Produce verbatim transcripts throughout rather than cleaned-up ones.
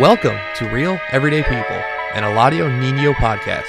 Welcome to Real Everyday People, an Eladio Nino podcast.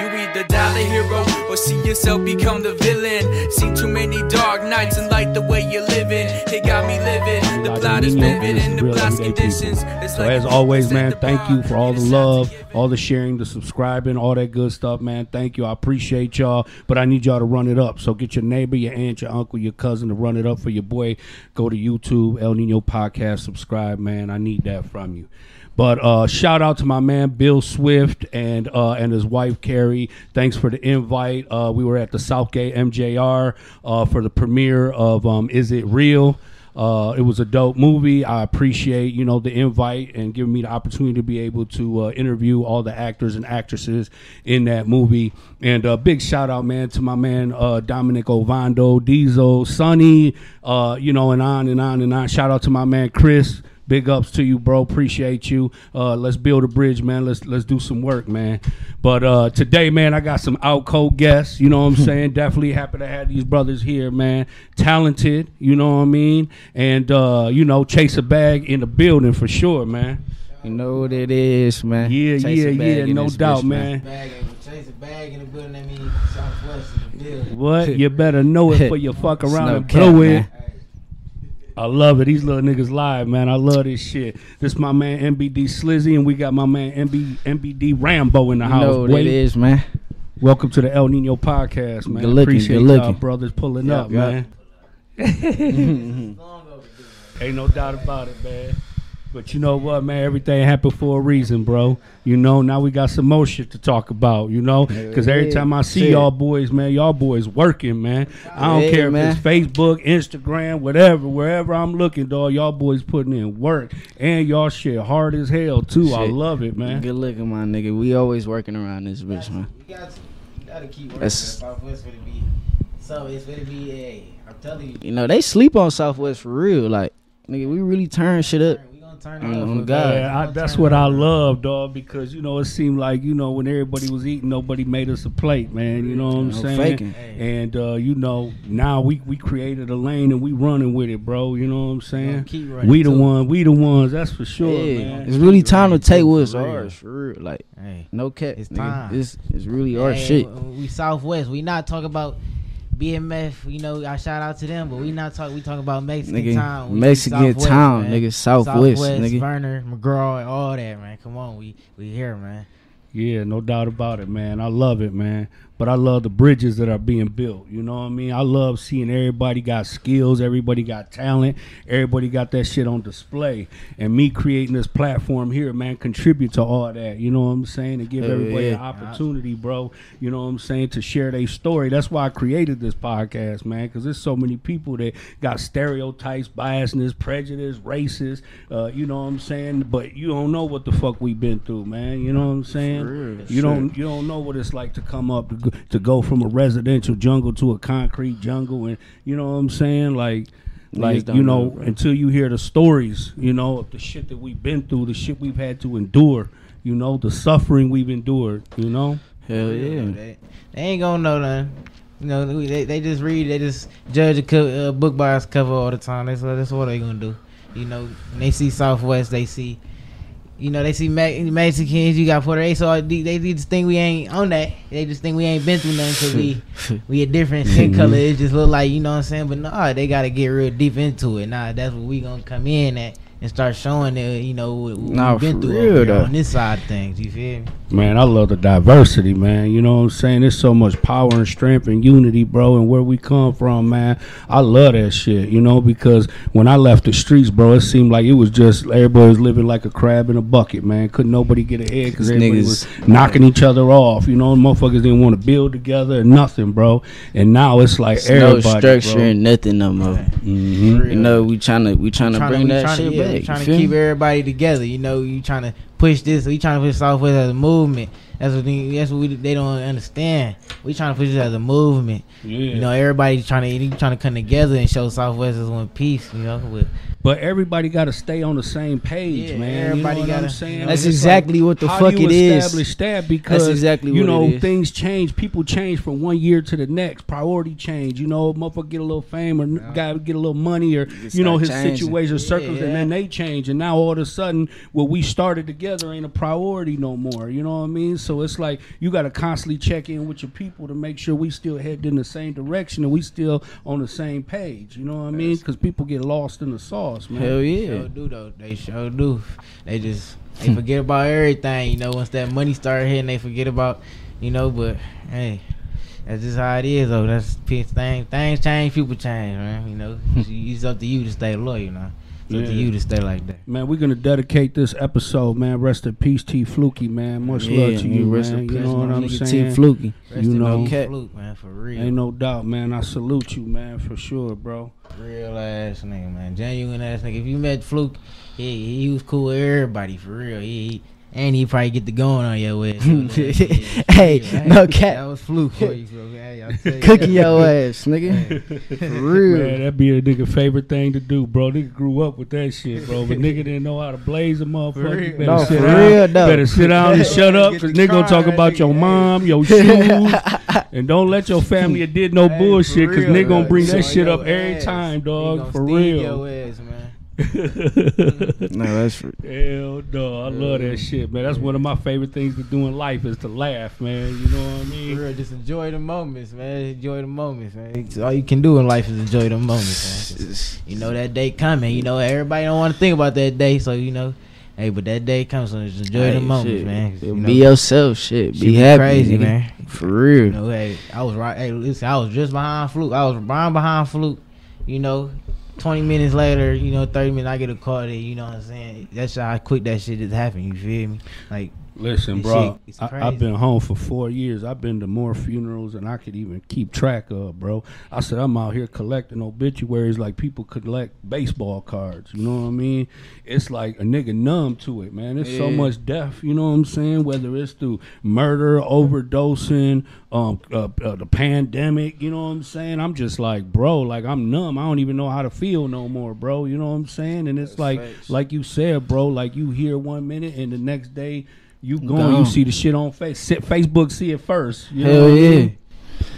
You either die the hero or see yourself become the villain. Seen too many dark nights and like the way you're living. They got me living. The plot is vivid and the plot's conditions. So as always, man, thank you for all the love, all the sharing, the subscribing, all that good stuff, man. Thank you. I appreciate y'all, but I need y'all to run it up. So get your neighbor, your aunt, your uncle, your cousin to run it up for your boy. Go to YouTube, El Nino Podcast, subscribe, man. I need that from you. But uh, shout out to my man, Bill Swift, and uh, and his wife, Carrie. Thanks for the invite. Uh, we were at the Southgate M J R uh, for the premiere of um, Is It Real? Uh, it was a dope movie. I appreciate, you know, the invite and giving me the opportunity to be able to uh, interview all the actors and actresses in that movie. And a uh, big shout out, man, to my man, uh, Dominic Ovando, Diesel, Sonny, uh, you know, and on and on and on. Shout out to my man, Chris. Big ups to you, bro. Appreciate you. Uh, let's build a bridge, man. Let's let's do some work, man. But uh, today, man, I got some out cold guests. You know what I'm saying? Definitely happy to have these brothers here, man. Talented, you know what I mean? And, uh, you know, chase a bag in the building for sure, man. You know what it is, man. Yeah, chase yeah, yeah. No doubt, man. man. Chase a bag in the building, that means Southwest in the building. What? You better know it for you fuck around and blow it. I love it. These little niggas live, man. I love this shit. This my man N B D Slizzy, and we got my man N B D Rambo in the you house. You know what Wait. it is, man. Welcome to the El Nino Podcast, man. Good looking, Appreciate good y'all brothers pulling yep, up, yep. man. Mm-hmm. Ain't no doubt about it, man. But you know what, man? Everything happened for a reason, bro. You know, now we got some more shit to talk about, you know? Because every time I see y'all boys, man, y'all boys working, man. I don't care if it's Facebook, Instagram, whatever. Wherever I'm looking, dog, y'all boys putting in work. And y'all shit hard as hell, too. I love it, man. Good looking, my nigga. We always working around this bitch, man. You got to keep working. Southwest for the beat. So it's for the B A. I'm telling you. You know, they sleep on Southwest for real. Like, nigga, we really turn shit up. Turn it oh, God. Yeah, I, that's what I love, dog, because, you know, it seemed like, you know, when everybody was eating, nobody made us a plate, man. You know what I'm no saying? Faking. And, uh, you know, now we, we created a lane and we running with it, bro. You know what I'm saying? Keep right we the one, we the ones, that's for sure, yeah. man. It's, it's really time right. to take what's ours, for real. Like, hey, no cap. It's time. It's, it's really hey, our shit. We Southwest. We not talking about B M F, you know, I shout out to them, but we not talk. We talking about Mexican nigga, town, we Mexican town, man. Nigga, Southwest, Southwest nigga. Verner, McGraw, and all that, man. Come on, we we here, man. Yeah, no doubt about it, man. I love it, man. But I love the bridges that are being built. You know what I mean? I love seeing everybody got skills, everybody got talent, everybody got that shit on display. And me creating this platform here, man, contribute to all that. You know what I'm saying? And give hey, everybody yeah. an opportunity, bro. You know what I'm saying? To share their story. That's why I created this podcast, man, because there's so many people that got stereotypes, biasness, prejudice, racist. Uh, you know what I'm saying? But you don't know what the fuck we've been through, man. You know what I'm saying? Real, you don't you don't know what it's like to come up to to go from a residential jungle to a concrete jungle, and you know what I'm saying? Like, like you know, know until you hear the stories, you know, of the shit that we've been through, the shit we've had to endure, you know, the suffering we've endured, you know? Hell yeah. yeah they, they ain't gonna know nothing. You know, they they just read, they just judge a co- uh, book by its cover all the time. That's, that's what they gonna do. You know, when they see Southwest, they see, you know, they see Mexicans, you got Puerto Rican, so they, they just think we ain't on that. They just think we ain't been through nothing because we, we a different skin color. It just look like, you know what I'm saying? But nah, they got to get real deep into it. Nah, that's what we going to come in at and start showing that, you know, what we've nah, been through real, on this side of things. You feel me? Man, I love the diversity, man. You know what I'm saying? There's so much power and strength and unity, bro, and where we come from, man. I love that shit, you know, because when I left the streets, bro, it seemed like it was just everybody was living like a crab in a bucket, man. Couldn't nobody get ahead because everybody niggas. was knocking each other off. You know, motherfuckers didn't want to build together or nothing, bro. And now it's like it's everybody, no structure bro. and nothing no more. Mm-hmm. You know, we trying to, we trying to bring that shit back. Trying to keep everybody together, you know. You trying to push this. We trying to push Southwest as a movement. That's what they, that's what we, they don't understand. We trying to push this as a movement. Yeah. You know, everybody trying to trying to come together and show Southwest as one piece. You know, with, but everybody got to stay on the same page, yeah, man. Everybody you know got to. Saying? That's it's exactly like, what the fuck it is. How establish that? Because that's exactly you what know it things is. Change. People change from one year to the next. Priority change. You know, motherfucker get a little fame or yeah. guy get a little money or it's you know his changing. Situation, yeah, circumstances, yeah. and then they change. And now all of a sudden, what we started together ain't a priority no more. You know what I mean? So it's like you got to constantly check in with your people to make sure we still headed in the same direction and we still on the same page. You know what I mean? Because people get lost in the sauce, man. Hell yeah. They sure do, though. They sure do. They just, they forget about everything, you know, once that money start hitting, they forget about, you know, but, hey, that's just how it is, though. That's thing. Things change, people change, man. You know, it's up to you to stay loyal, you know. Yeah. To you to stay like that, man. We're gonna dedicate this episode, man. Rest in peace, T. Fluky, man. Much yeah, love to you, rest man. In you peace, know what I'm saying, T. Fluky. Rest you in know, T. Fluke, man, for real. Ain't no doubt, man. I salute you, man, for sure, bro. Real ass nigga, man. Genuine ass nigga. If you met Fluke, he he was cool with everybody, for real. He. he And he probably get the going on your ass. Hey, yeah, no cat. That was fluke for you, bro. Hey, I'll tell you cooking that. Your ass, nigga. Hey. For real. Man, that be a nigga favorite thing to do, bro. Nigga grew up with that shit, bro. But nigga didn't know how to blaze a motherfucker. Better, no, sit, real, no. better sit down and shut up, because nigga gonna talk about nigga. Your mom, your shoes. And don't let your family have did no hey, bullshit, because nigga gonna bring that shit up ass. Every time, dog. For real. Your ass, man. No, that's hell no. I love that shit, man. That's one of my favorite things to do in life is to laugh, man. You know what I mean? For real, just enjoy the moments, man. Enjoy the moments, man. All you can do in life is enjoy the moments, man. You know that day coming. You know everybody don't want to think about that day, so you know. Hey, but that day comes, so just enjoy hey, the moments, shit. Man. You know, be yourself, shit. Be, be happy, crazy, nigga. Man. For real. You know, hey, I was right. Hey, listen, I was just behind Fluke. I was right behind Fluke. You know. twenty minutes later, you know, thirty minutes, I get a call that, you know what I'm saying? That's how quick that shit just happened, you feel me? Like, listen, bro, shit, I, I've been home for four years. I've been to more funerals than I could even keep track of, bro. I said, I'm out here collecting obituaries like people collect baseball cards, you know what I mean? It's like a nigga numb to it, man. There's yeah. so much death, you know what I'm saying? Whether it's through murder, overdosing, um, uh, uh, the pandemic, you know what I'm saying? I'm just like, bro, like I'm numb. I don't even know how to feel no more, bro. You know what I'm saying? And it's That's like, nice. Like you said, bro, like you here one minute and the next day, you going, you see the shit on Facebook. Facebook see it first. You Hell know yeah. I mean?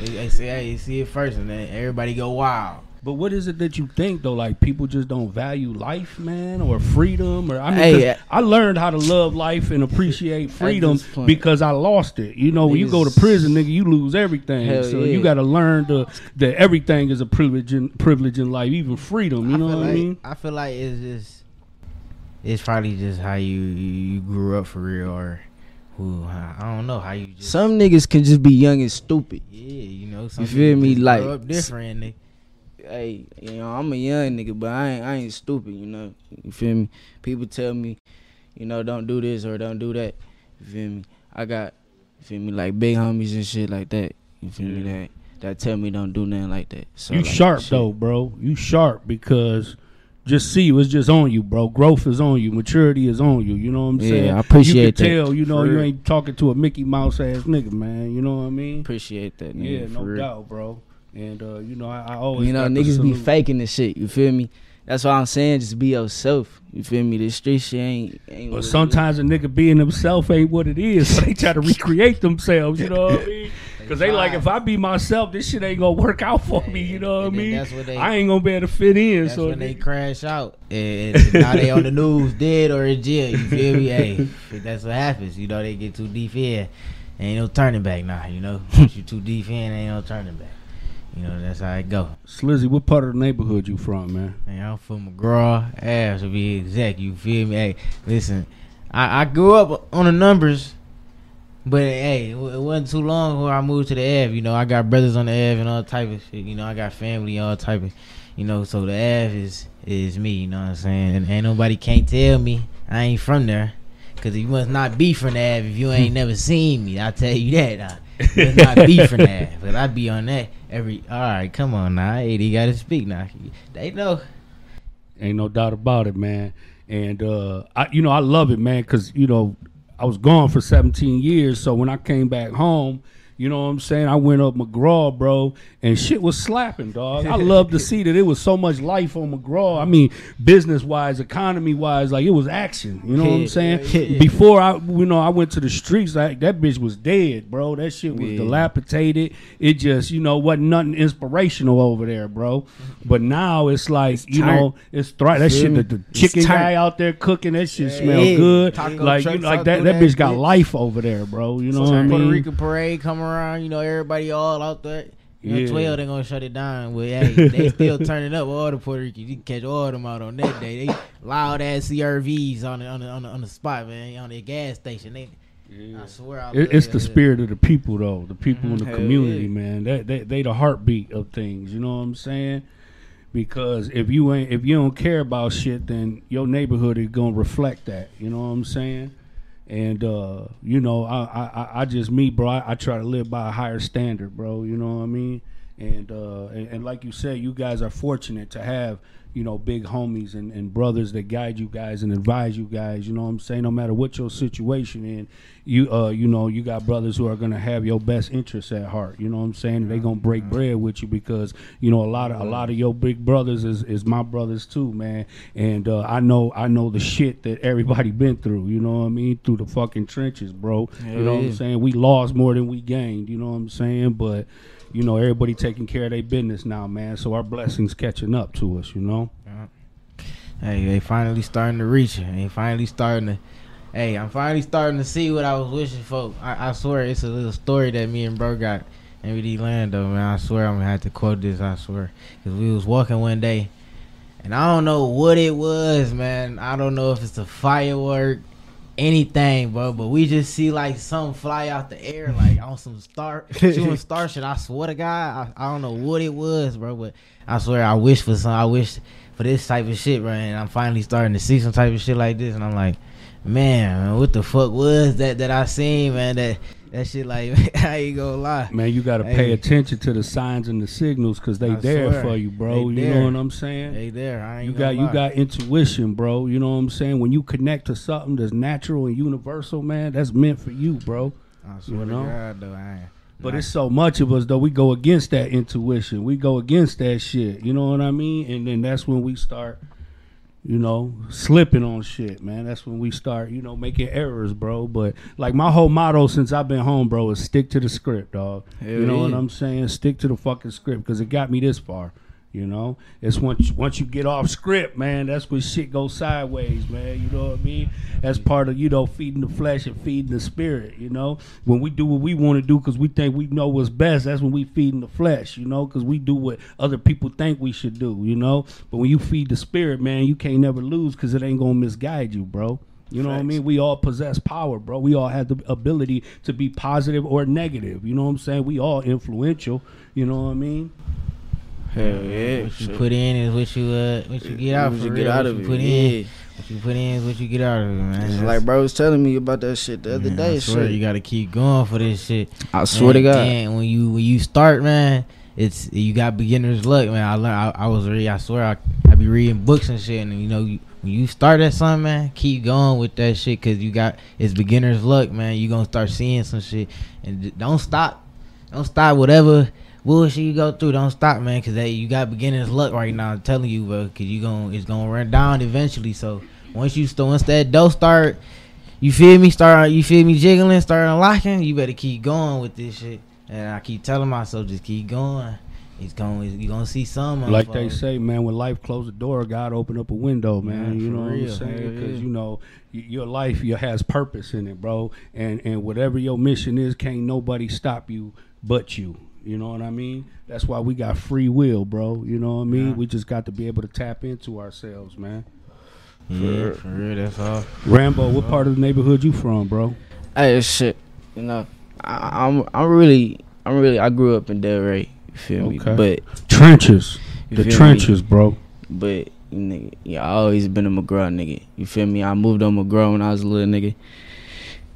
They say, hey, you see it first, and then everybody go wild. But what is it that you think, though? Like, people just don't value life, man, or freedom? Or I mean, hey, I learned how to love life and appreciate freedom because I lost it. You know, when you go to prison, nigga, you lose everything. Hell so yeah. you got to learn to, that everything is a privilege in, privilege in life, even freedom. You I know what like, I mean? I feel like it's just. It's probably just how you, you grew up for real, or who I don't know how you. Just some niggas can just be young and stupid. Yeah, you know. Some you feel me? Like grow up different. Nigga. Hey, you know, I'm a young nigga, but I ain't I ain't stupid. You know, you feel me? People tell me, you know, don't do this or don't do that. You feel me? I got, you feel me, like big homies and shit like that. You feel yeah. me? That that tell me don't do nothing like that. So you like, sharp shit. Though, bro. You sharp because. Just see, it's just on you, bro. Growth is on you. Maturity is on you. You know what I'm yeah, saying? Yeah, I appreciate you can that. You tell, you know, you ain't talking to a Mickey Mouse ass nigga, man. You know what I mean? Appreciate that, nigga. Yeah, no real. Doubt, bro. And, uh, you know, I, I always. You know, niggas be faking this shit. You feel me? That's why I'm saying just be yourself. You feel me? This street shit ain't. ain't but sometimes a nigga being himself ain't what it is. So they try to recreate themselves. You know what I mean? Cause they like if I be myself, this shit ain't gonna work out for me. You know what I mean? That's what they, I ain't gonna be able to fit in. That's so when they crash out, and, and now they on the news dead or in jail. You feel me? Hey, that's what happens. You know they get too deep in, ain't no turning back now. You know, once you too deep in, ain't no turning back. You know that's how it go. Slizzy, what part of the neighborhood you from, man? Hey, I'm from McGraw Ave, to be exact. You feel me? Hey, listen, I, I grew up on the numbers. But hey, it wasn't too long before I moved to the Ave. You know, I got brothers on the Ave and all type of shit. You know, I got family, all type of, you know. So the Ave is is me. You know what I'm saying? And ain't nobody can't tell me I ain't from there, cause you must not be from the Ave if you ain't never seen me. I tell you that. Nah. You must not be from the Ave, but I be on that every. All right, come on now. Hey, they gotta speak now. They know. Ain't no doubt about it, man. And, uh, I, you know, I love it, man, because, you know, I was gone for seventeen years. So when I came back home, you know what I'm saying, I went up McGraw, bro, and shit was slapping, dog. I love to see that it was so much life on McGraw. I mean, business-wise, economy-wise, like, it was action. You know yeah, what I'm saying? Yeah, yeah. Before, I, you know, I went to the streets, like, that bitch was dead, bro. That shit was yeah. dilapidated. It just, you know, wasn't nothing inspirational over there, bro. But now it's like, it's you tight. know, it's thrice. That shit, the, the chicken guy out there cooking, that shit yeah, smelled yeah. good. Taco like, you know, like that, that, that bitch got bitch. life over there, bro. You know so what I mean? Puerto Rican parade coming around. Around, you know, everybody all out there. You know, yeah. twelve they gonna shut it down. But hey, they still turning up. All the Puerto Ricans, you can catch all of them out on that day. They loud ass C R Vs on the on the, on the, on the spot, man, on the gas station. They, yeah. I swear, I it, it's the spirit of the people, though. The people mm-hmm. in the community, yeah. man. That they, they, they the heartbeat of things. You know what I'm saying? Because if you ain't, if you don't care about shit, then your neighborhood is gonna reflect that. You know what I'm saying? And, uh, you know, I, I, I just, me, bro, I, I try to live by a higher standard, bro. You know what I mean? And, uh, and, and like you said, you guys are fortunate to have, you know, big homies and, and brothers that guide you guys and advise you guys. You know what I'm saying? No matter what your situation in, you, uh, you know, you got brothers who are going to have your best interests at heart. You know what I'm saying? They're going to break bread with you because, you know, a lot of a lot of your big brothers is, is my brothers too, man. And uh, I know I know the shit that everybody been through. You know what I mean? Through the fucking trenches, bro. Yeah. You know what I'm saying? We lost more than we gained. You know what I'm saying? But, you know, everybody taking care of their business now, man. So our blessings catching up to us, you know. Hey, they finally starting to reach it. They finally starting to. Hey, I'm finally starting to see what I was wishing for. I, I swear, it's a little story that me and bro got. N B D Lando, man. I swear, I'm gonna have to quote this. I swear, because we was walking one day, and I don't know what it was, man. I don't know if it's a firework. Anything, bro, but we just see like something fly out the air, like on some star shooting star shit. I swear to God, I, I don't know what it was, bro, but I swear I wish for some. I wish for this type of shit, bro. And I'm finally starting to see some type of shit like this, and I'm like, man, man what the fuck was that that I seen, man? That that shit, like, I ain't gonna lie, man. You gotta hey. pay attention to the signs and the signals, cause they I there swear. for you, bro. They you there. know what I'm saying? They there. I ain't you got lie. you got intuition, bro. You know what I'm saying? When you connect to something that's natural and universal, man, that's meant for you, bro. I swear you know? to God, though, I ain't. But it's so much of us, though, we go against that intuition. We go against that shit. You know what I mean? And then that's when we start, you know, slipping on shit, man. That's when we start, you know, making errors, bro. But, like, my whole motto since I've been home, bro, is stick to the script, dog. Hell you know yeah. what I'm saying? Stick to the fucking script, because it got me this far, you know? It's once, once you get off script, man, that's when shit goes sideways, man. You know what I mean? That's part of, you know, feeding the flesh and feeding the spirit, you know? When we do what we want to do because we think we know what's best, that's when we feeding the flesh, you know? Because we do what other people think we should do, you know? But when you feed the spirit, man, you can't never lose because it ain't going to misguide you, bro. You know Facts. what I mean? We all possess power, bro. We all have the ability to be positive or negative. You know what I'm saying? We all influential, you know what I mean? Hell yeah. What you sure. put in is what you uh, what you get out, what for you real. Get out what of you it. Put in, yeah. What you put in is what you get out of it, man. It's like bro was telling me about that shit the other man, day. I swear shit. you gotta keep going for this shit. I swear and, to God. And when you when you start, man, it's you got beginner's luck, man. I learned, I, I was reading. I swear I I be reading books and shit, and you know you, when you start at something, man, keep going with that shit because you got it's beginner's luck, man. You gonna start seeing some shit, and don't stop, don't stop whatever. Bullshit you go through, don't stop, man, because hey, you got beginner's luck right now. I'm telling you, bro, because you gonna it's gonna run down eventually. So once you st- once that dough start, you feel me? Start you feel me? Jiggling, start unlocking. You better keep going with this shit. And I keep telling myself, just keep going. It's going you gonna see some. Like unfold. They say, man, when life closed the door, God opened up a window, man. Yeah, you know real. what I'm saying? Because yeah, yeah. you know. Your life your has purpose in it, bro. And and whatever your mission is, can't nobody stop you but you. You know what I mean? That's why we got free will, bro. You know what I mean? Yeah. We just got to be able to tap into ourselves, man. Yeah, for real, that's all. Rambo, what part of the neighborhood you from, bro? Hey, shit. You know, I, I'm I'm really I'm really I grew up in Delray. You feel okay. me? But trenches, the trenches, me? bro. But nigga, yeah, I always been a McGraw nigga. You feel me? I moved on McGraw when I was a little nigga,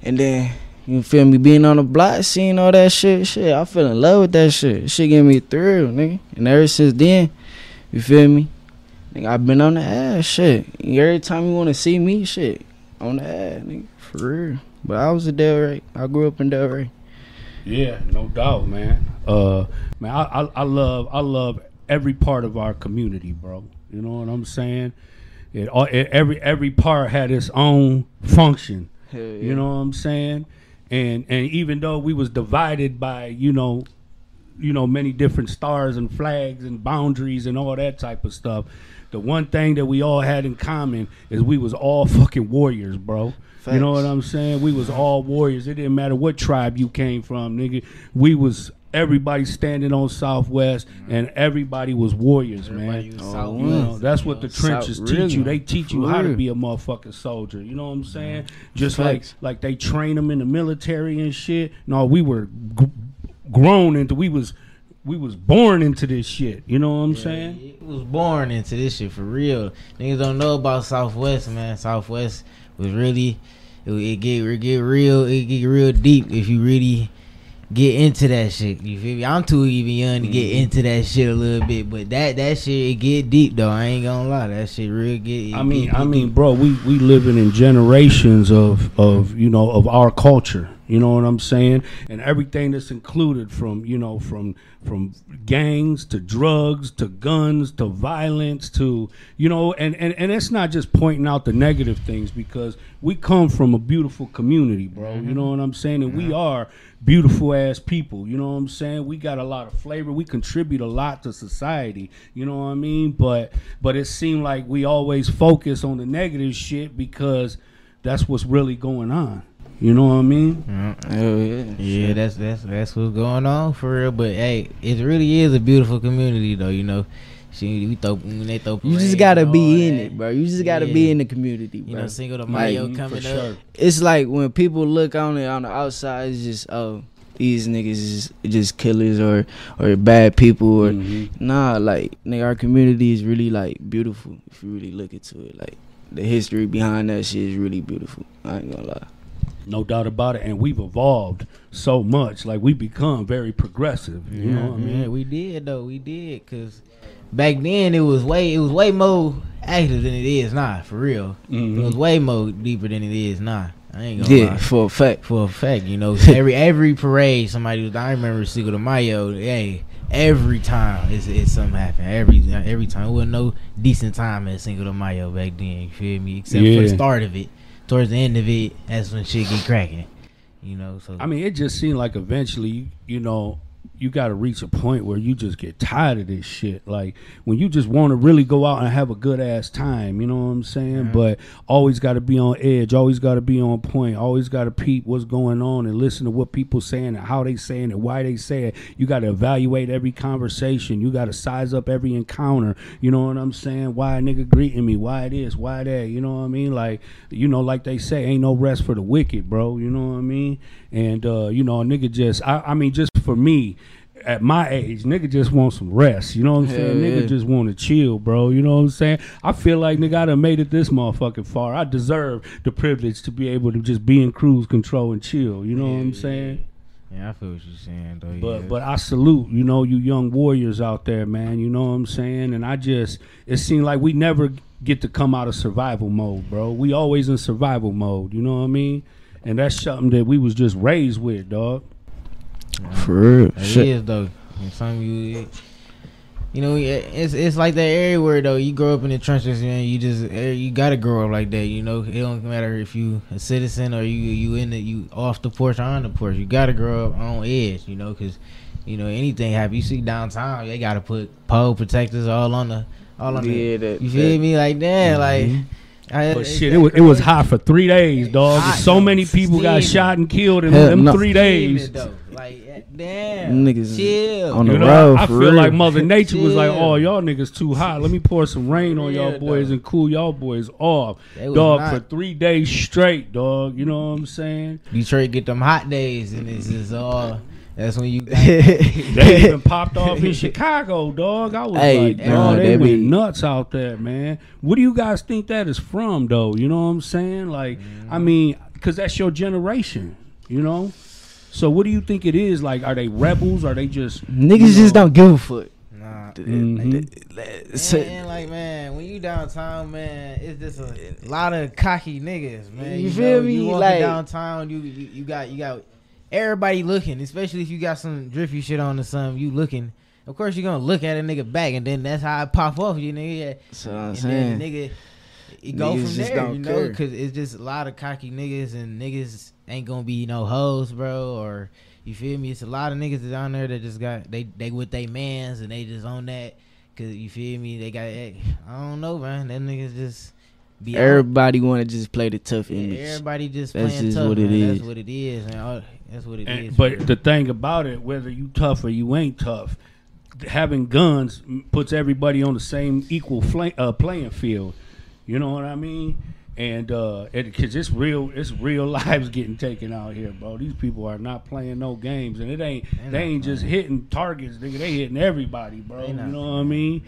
and then. You feel me? Being on the block, seeing all that shit, shit, I fell in love with that shit. Shit gave me a thrill, nigga. And ever since then, you feel me? Nigga, I've been on the ass, shit. Every time you want to see me, shit, on the ass, nigga, for real. But I was a Delray. I grew up in Delray. Yeah, no doubt, man. Uh, man, I, I, I love, I love every part of our community, bro. You know what I'm saying? It, it every, every part had its own function. Hell yeah. You know what I'm saying? And, and even though we was divided by, you know, you know, many different stars and flags and boundaries and all that type of stuff, the one thing that we all had in common is we was all fucking warriors, bro. Thanks. You know what I'm saying? We was all warriors. It didn't matter what tribe you came from, nigga. We was everybody standing on Southwest, and everybody was warriors, everybody man. Was oh, you know, that's what the trenches South teach really. you. They teach you how to be a motherfucking soldier. You know what I'm saying? Just Thanks. like like they train them in the military and shit. No, we were g- grown into we was we was born into this shit. You know what I'm yeah, saying? It was born into this shit for real. Niggas don't know about Southwest, man. Southwest was really it, it get it get real it get real deep if you really get into that shit. You feel me? I'm too even young to get into that shit a little bit, but that that shit it get deep though. I ain't gonna lie, that shit real get. I mean, get I mean, deep. bro, we we living in generations of of you know of our culture. You know what I'm saying? And everything that's included from, you know, from from gangs to drugs to guns to violence to, you know, and, and, and it's not just pointing out the negative things because we come from a beautiful community, bro. Mm-hmm. You know what I'm saying? And yeah. we are beautiful ass people. You know what I'm saying? We got a lot of flavor. We contribute a lot to society. You know what I mean? But but it seemed like we always focus on the negative shit because that's what's really going on. You know what I mean? Hell yeah. Yeah, sure. that's that's that's what's going on for real. But hey, it really is a beautiful community though, you know. She, we throw, they throw you just gotta be in that. it, bro. You just gotta yeah. be in the community, bro. You know, Cinco de Mayo like, coming sure. up. It's like when people look on it on the outside, it's just oh, these niggas is just killers or or bad people or mm-hmm. nah, like nigga, our community is really like beautiful if you really look into it. Like the history behind that shit is really beautiful. I ain't gonna lie. No doubt about it, and we've evolved so much. Like, we become very progressive. You yeah, know what I mean? Yeah, we did, though. We did, because back then it was way it was way more active than it is now, for real. Mm-hmm. It was way more deeper than it is now. I ain't gonna yeah, lie. for a fact. For a fact, you know. every every parade, somebody was, I remember Cinco de Mayo, hey, every time it's, it's something happened. Every every time. There wasn't no decent time at Cinco de Mayo back then, you feel me? Except yeah. for the start of it. Towards the end of it, that's when shit get cracking, you know. So I mean, it just seemed like eventually, you know, you got to reach a point where you just get tired of this shit. Like when you just want to really go out and have a good ass time, you know what I'm saying? Yeah. But always got to be on edge, always got to be on point, always got to peep what's going on and listen to what people saying and how they saying it, why they say it. You got to evaluate every conversation. You got to size up every encounter. You know what I'm saying? Why a nigga greeting me? Why this? Why that? You know what I mean? Like, you know, like they say, ain't no rest for the wicked, bro. You know what I mean? And uh, you know, a nigga just, I, I mean, just for me. At my age, nigga just want some rest. You know what I'm Hell saying? Yeah. Nigga just want to chill, bro. You know what I'm saying? I feel like, nigga, I done made it this motherfucking far. I deserve the privilege to be able to just be in cruise control and chill. You know yeah, what I'm yeah. saying? Yeah, I feel what you're saying, though. But, yeah. but I salute, you know, you young warriors out there, man. You know what I'm saying? And I just, it seemed like we never get to come out of survival mode, bro. We always in survival mode. You know what I mean? And that's something that we was just raised with, dog. For real, it shit. is though. Some you, you know, it's it's like that everywhere though. You grow up in the trenches, man. You just you gotta grow up like that. You know, it don't matter if you a citizen or you you in the you off the porch or on the porch. You gotta grow up on edge. You know, because you know anything happen. You see downtown, they gotta put pole protectors all on the all on yeah, the. That, you feel that. me? Like that, mm-hmm. like. I, but shit, it was, it was hot for three days, dog. Hot, so many people got shot and killed in Hell them no. three days. Like, damn, niggas chill. On the you know, road, I, I feel real. like Mother Nature was like, oh, y'all niggas too hot. Let me pour some rain on y'all boys dog. and cool y'all boys off. Dog, hot. for three days straight, dog. You know what I'm saying? Detroit get them hot days and it's just all... That's when you they even popped off in Chicago, dog. I was hey, like, dog, they, they went be... nuts out there, man. What do you guys think that is from, though? You know what I'm saying? Like, mm. I mean, because that's your generation, you know? So what do you think it is? Like, are they rebels? Are they just... Niggas you know, just don't give a fuck. Nah. Mm-hmm. So, and like, man, when you downtown, man, it's just a lot of cocky niggas, man. You, you feel know, me? You walk like, downtown, you, you you got you got everybody looking, especially if you got some drifty shit on or something. You looking, of course you're gonna look at a nigga back, and then that's how it pop off you, nigga. So I'm and saying, then, nigga, it go from there, you know, because it's just a lot of cocky niggas, and niggas ain't gonna be no hoes, bro, or. You feel me? It's a lot of niggas that's down there that just got, they, they with they mans and they just on that. Cause you feel me? They got, hey, I don't know, man. That niggas just be everybody want to just play the tough image. Yeah, everybody just that's playing just tough, what man. It is. That's what it is, man. That's what it and, is. But man. The thing about it, whether you tough or you ain't tough, having guns puts everybody on the same equal fl- uh, playing field. You know what I mean? And uh, because it, it's real, it's real lives getting taken out here, bro. These people are not playing no games, and it ain't they, they ain't playing. Just hitting targets, nigga. They hitting everybody, bro. You know playing. What I mean?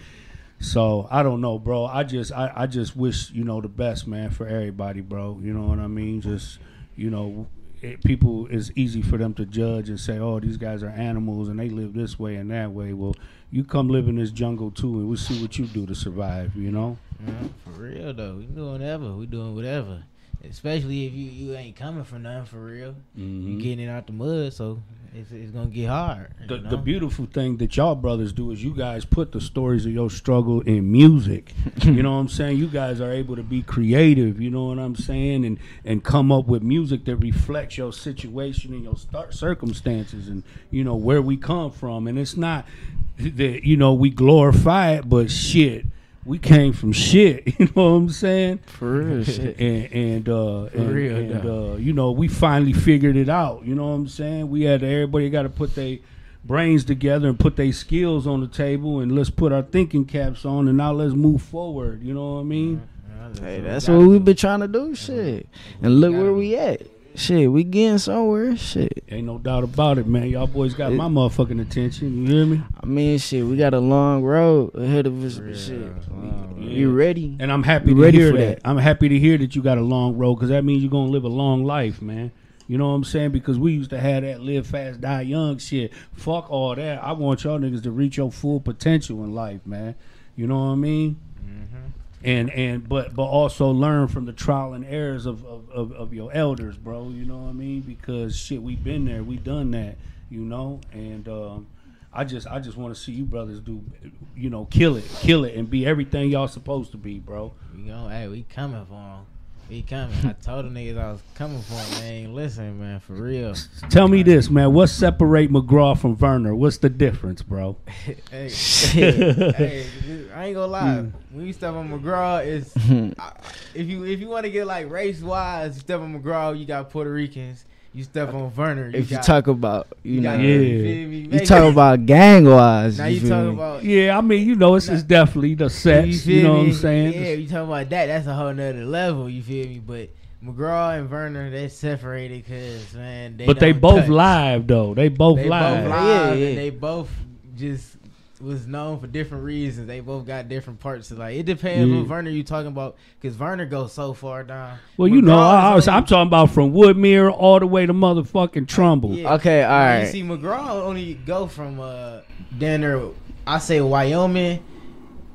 So I don't know, bro. I just, I, I just wish you know the best, man, for everybody, bro. You know what I mean? Just, you know, it, people. It's easy for them to judge and say, oh, these guys are animals and they live this way and that way. Well, you come live in this jungle too, and we'll see what you do to survive. You know. Yeah, for real though, we doing whatever, we doing whatever. Especially if you, you ain't coming for nothing for real, mm-hmm. You getting it out the mud, so it's, it's gonna get hard. The, you know? The beautiful thing that y'all brothers do is you guys put the stories of your struggle in music. You know what I'm saying? You guys are able to be creative. You know what I'm saying? And and come up with music that reflects your situation and your start circumstances, and you know where we come from. And it's not that you know we glorify it, but shit. We came from shit, you know what I'm saying? For real. Shit. And, and, uh, For and, real, and uh, you know, we finally figured it out, you know what I'm saying? We had to, everybody got to put their brains together and put their skills on the table, and let's put our thinking caps on, and now let's move forward, you know what I mean? Yeah, hey, that's what we've been trying to do, shit. Yeah. And look where we at. Shit, we getting somewhere. Shit, ain't no doubt about it, man. Y'all boys got it, my motherfucking attention. You hear me? I mean, shit, we got a long road ahead of us. Yeah, shit, wow, yeah. You ready? And I'm happy you to hear that. that. I'm happy to hear that you got a long road, because that means you're gonna live a long life, man. You know what I'm saying? Because we used to have that live fast, die young shit. Fuck all that. I want y'all niggas to reach your full potential in life, man. You know what I mean? Mm-hmm. And and but but also learn from the trial and errors of, of, of, of your elders, bro. You know what I mean? Because shit, we've been there, we done that, you know. And um, I just I just want to see you brothers do, you know, kill it, kill it, and be everything y'all supposed to be, bro. You know, hey, we coming for them. We coming. I told the niggas I was coming for them. They ain't listen, man, for real. Tell me this, man. What separate McGraw from Verner? What's the difference, bro? Hey, shit. Hey, I ain't gonna lie. Mm. When you step on McGraw, it's I, if you if you want to get like race wise, step on McGraw, you got Puerto Ricans. You step on Verner. You if got, you talk about, you, you know, yeah. you, you talk about gang wise. Now you, you talk about, yeah. I mean, you know, it's just definitely the sex. You, you know me? What I'm saying? Yeah, you talking about that? That's a whole nother level. You feel me? But McGraw and Verner, they separated because man, they but they both touch. live though. They both they live. Both live yeah, yeah. And they both just was known for different reasons. They both got different parts. Of like it depends yeah. what Verner you talking about, because Verner goes so far down. Well, you McGraw know, I was, I'm talking about from Woodmere all the way to motherfucking Trumbull. Yeah. Okay, all right. You see, McGraw only go from uh, down there. I say Wyoming,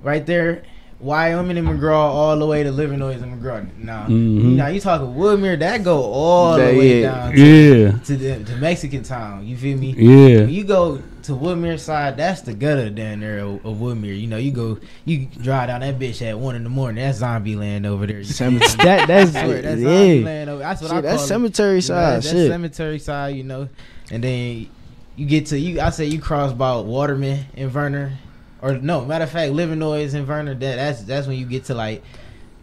right there, Wyoming and McGraw all the way to Livernois and McGraw. Now, mm-hmm. now you talking Woodmere, that go all that the way yeah. down to, yeah. to the to Mexican town. You feel me? Yeah. When you go to Woodmere side, that's the gutter down there of, of Woodmere. You know, you go, you drive down that bitch at one in the morning. That's zombie land over there. that that's where that's yeah. zombie land over. That's what shit, I call that's it. Cemetery side. Know, shit. That's cemetery side. You know, and then you get to you. I say you cross by Waterman and Verner. Or no, matter of fact, Livernois and Verner, that, that's that's when you get to like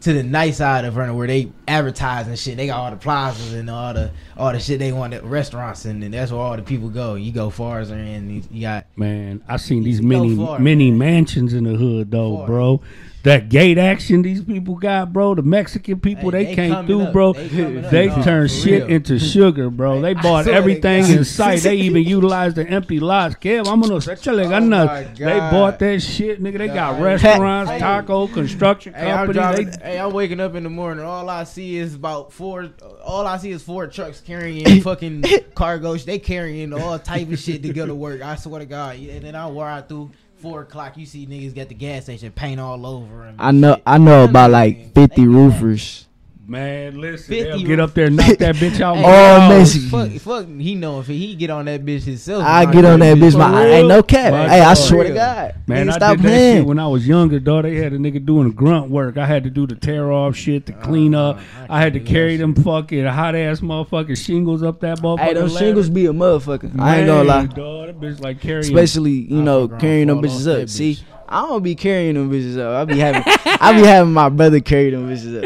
to the nice side of Verner where they advertise and shit. They got all the plazas and all the all the shit they want at restaurants, and, and that's where all the people go. You go far as in, you got man. I seen these many far, many man. mansions in the hood though, far. bro. That gate action these people got, bro. The Mexican people, hey, they, they came through, up. bro. They, they turned shit real. into sugar, bro. They bought everything they in sight. They even utilized the empty lots. Kev, I'm gonna oh They bought that shit, nigga. They God. got restaurants, hey. taco, construction hey, companies. I'm driving, they, hey, I'm waking up in the morning. All I see is about four. All I see is four trucks carrying fucking cargo. They carrying all type of shit to go to work. I swear to God. And then I wore out through. four o'clock, you see niggas got the gas station paint all over them. I know, shit. I know about like fifty roofers. Man, listen, they'll get up there and knock that bitch out. Oh, man, fuck, fuck, he know if he get on that bitch himself. I get on that bitch, my I ain't no cap. Hey, I swear to God, man, I did that shit when I was younger, dog. They had a nigga doing the grunt work. I had to do the tear off shit, the clean up. I had to carry them fucking hot ass motherfucking shingles up that motherfucker. Hey, those shingles be a motherfucker. I ain't gonna lie, dog. That bitch like carrying, especially you know carrying them bitches up. See. I don't be carrying them bitches up. I be having, I be having my brother carry them bitches up.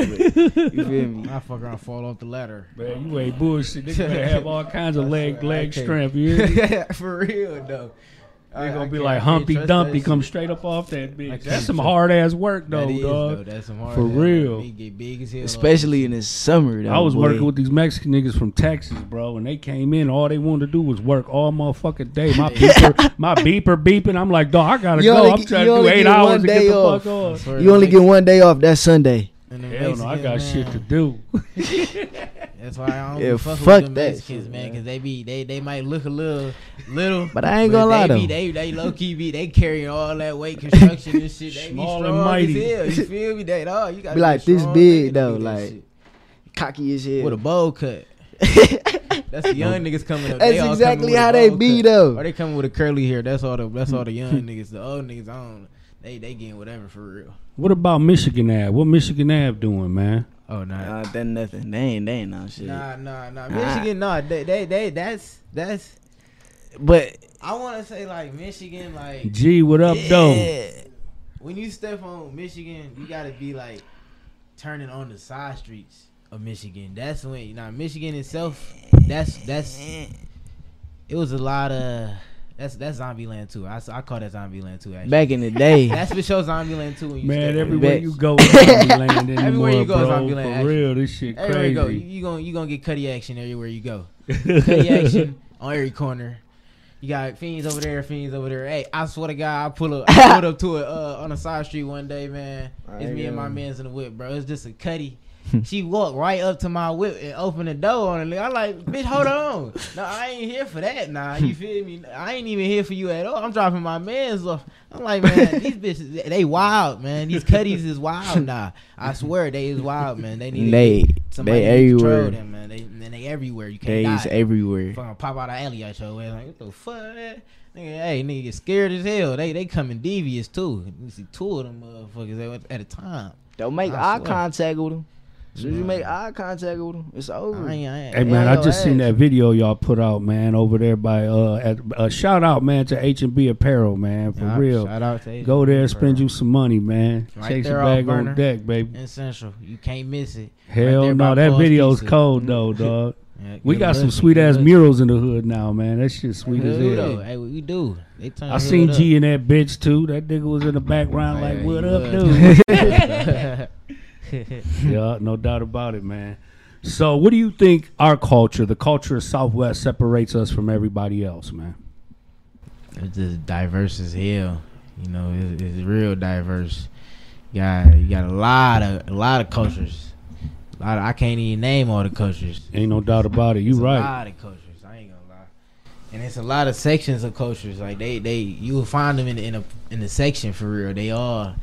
But you feel me? I fuck around, fall off the ladder. Man, you ain't bullshit. They gonna have all kinds of leg, leg strength. Yeah, for real though. They gonna I be like Humpty Dumpty, come straight up off that bitch. That's some hard ass work though, that is, dog. Though. That's some hard for ass real. Work. Get big as hell, especially in the summer. Though, I was boy. working with these Mexican niggas from Texas, bro, and they came in. All they wanted to do was work all motherfucking day. My beeper, my beeper beeping. I'm like, dog, I gotta you go. Only, I'm trying to do eight hours to get the off. fuck off. You, you only get one day off. That Sunday. Hell no, I got man. shit to do. That's why I don't yeah, fuck, fuck with them Mexicans, man, because they be they they might look a little little, but I ain't gonna lie to them. They they low key be they carrying all that weight, construction and shit. They Small be strong and mighty. As hell. You feel me? They oh, you gotta be like be this big though, like shit. cocky as hell with a bowl cut. That's the young niggas coming up. That's they exactly how they be cut. though. Or they coming with a curly hair. That's all the that's all the young niggas. The old niggas, I don't. They they getting whatever for real. What about Michigan Ave? What Michigan Ave doing, man? Oh no, nah. nah, that nothing. They ain't they ain't no shit. Nah, nah, nah. Michigan, nah. nah they, they they that's that's. But I want to say like Michigan, like. Gee, what up, yeah. though? When you step on Michigan, you gotta be like turning on the side streets of Michigan. That's when you know Michigan itself. That's that's. It was a lot of. That's that's Zombieland too. I, I call that Zombieland too. Actually, back in the day, that's for sure Zombieland too. When you man, everywhere you go, Zombieland anymore, everywhere you go, bro, Zombieland. For action. real, this shit everywhere crazy. You go, you, you gonna you gonna get Cuddy action everywhere you go. Cuddy action on every corner. You got fiends over there, fiends over there. Hey, I swear to God, I pull up, I pulled up to it uh, on a side street one day, man. It's me and my man's in the whip, bro. It's just a Cuddy. She walked right up to my whip and opened the door on it. I like, bitch, hold on. No, I ain't here for that. Nah, you feel me? I ain't even here for you at all. I'm dropping my man's off. I'm like, man, these bitches, they wild, man. These Cuddies is wild. Nah, I swear they is wild, man. They need they, somebody they to control them, man. They, and they everywhere. You can't die. They is everywhere. Fucking pop out of alley out your way. Like, what the fuck? Nigga, hey, nigga get scared as hell. They they coming devious too. You see two of them motherfuckers at a time. Don't make eye contact with them. So you make eye contact with them, it's over. I ain't, I ain't, hey man, I just ass. seen that video y'all put out, man, over there by uh, at, uh shout out, man, to H and B Apparel, man, for yeah, real. Shout out to H and B. Go there, spend you some money, man. Right Chase your bag on burner. deck, baby. Essential, you can't miss it. Hell right no, that video's pizza. cold though, dog. Yeah, we got some sweet ass murals in the hood now, man. That shit sweet as hell. Hey, we do. They turn I seen up. G in that bitch too. That nigga was in the background yeah, like, what up, dude? Yeah, no doubt about it, man. So what do you think our culture, the culture of Southwest, separates us from everybody else, man? It's just diverse as hell. You know, it's, it's real diverse. You got, you got a lot of a lot of cultures. A lot of, I can't even name all the cultures. Ain't no doubt about it. You it's right. A lot of cultures. I ain't gonna lie. And it's a lot of sections of cultures. Like they, they you will find them in the, in a in the section for real. They all.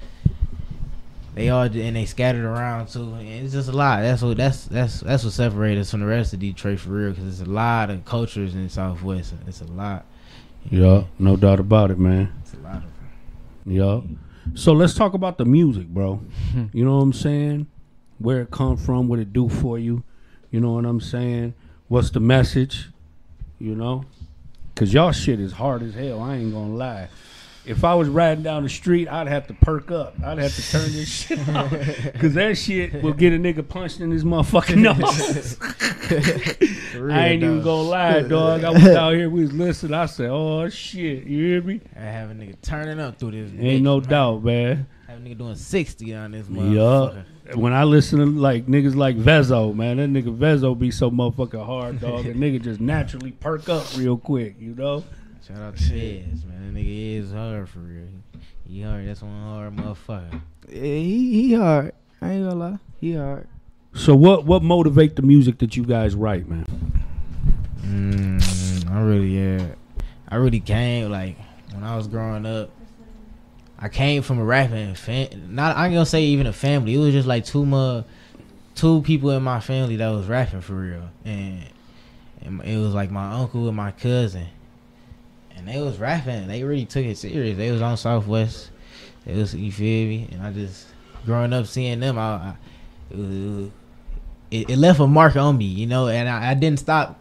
They all and they scattered around too. And it's just a lot. That's what that's that's that's what separates us from the rest of Detroit for real. Because it's a lot of cultures in the Southwest. It's a lot. Yeah, know? no doubt about it, man. It's a lot of. Yeah. So let's talk about the music, bro. You know what I'm saying? Where it come from? What it do for you? You know what I'm saying? What's the message? You know? Cause y'all shit is hard as hell. I ain't gonna lie. If I was riding down the street, I'd have to perk up. I'd have to turn this shit off. Because that shit will get a nigga punched in his motherfucking nose. Real, I ain't dog. even gonna lie, dog. I was out here, we was listening. I said, oh, shit. You hear me? I have a nigga turning up through this. Ain't bitch, no man. doubt, man. I have a nigga doing sixty on this motherfucker. Yup. When I listen to like niggas like Vezo, man, that nigga Vezo be so motherfucking hard, dog. That nigga just naturally perk up real quick, you know? Shout out to Fizz, man. That nigga is hard for real. He hard. That's one hard motherfucker. Yeah, he, he hard. I ain't gonna lie. He hard. So what what motivate the music that you guys write, man? Mm, I really, yeah. I really came, like, when I was growing up, I came from a rapping fan. Not I ain't gonna say even a family. It was just like two more, two people in my family that was rapping for real, and, and it was like my uncle and my cousin, and they was rapping. They really took it serious. They was on Southwest. It was, you feel me? And I just growing up seeing them, I, I it, was, it, it left a mark on me, you know. And I, I didn't stop.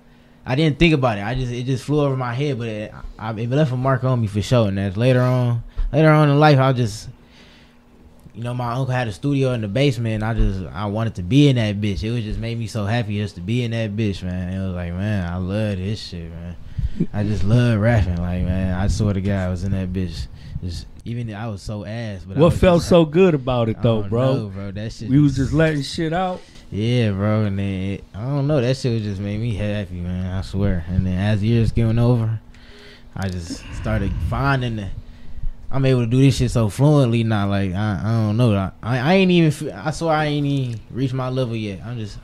I didn't think about it. I just it just flew over my head, but it, I, it left a mark on me for sure. And that's later on, later on in life, I just, you know, my uncle had a studio in the basement. And I just I wanted to be in that bitch. It was just made me so happy just to be in that bitch, man. It was like, man, I love this shit, man. I just love rapping, like, man. I swear to God, I was in that bitch. Just, even I was so ass. But what felt just, so good about it though, bro? Know, bro, that shit. We was just letting shit out. Yeah, bro, and then it, I don't know. That shit just made me happy, man. I swear. And then as years going over, I just started finding that I'm able to do this shit so fluently now. Like I, I don't know. I, I ain't even. I swear I ain't even reached my level yet. I'm just.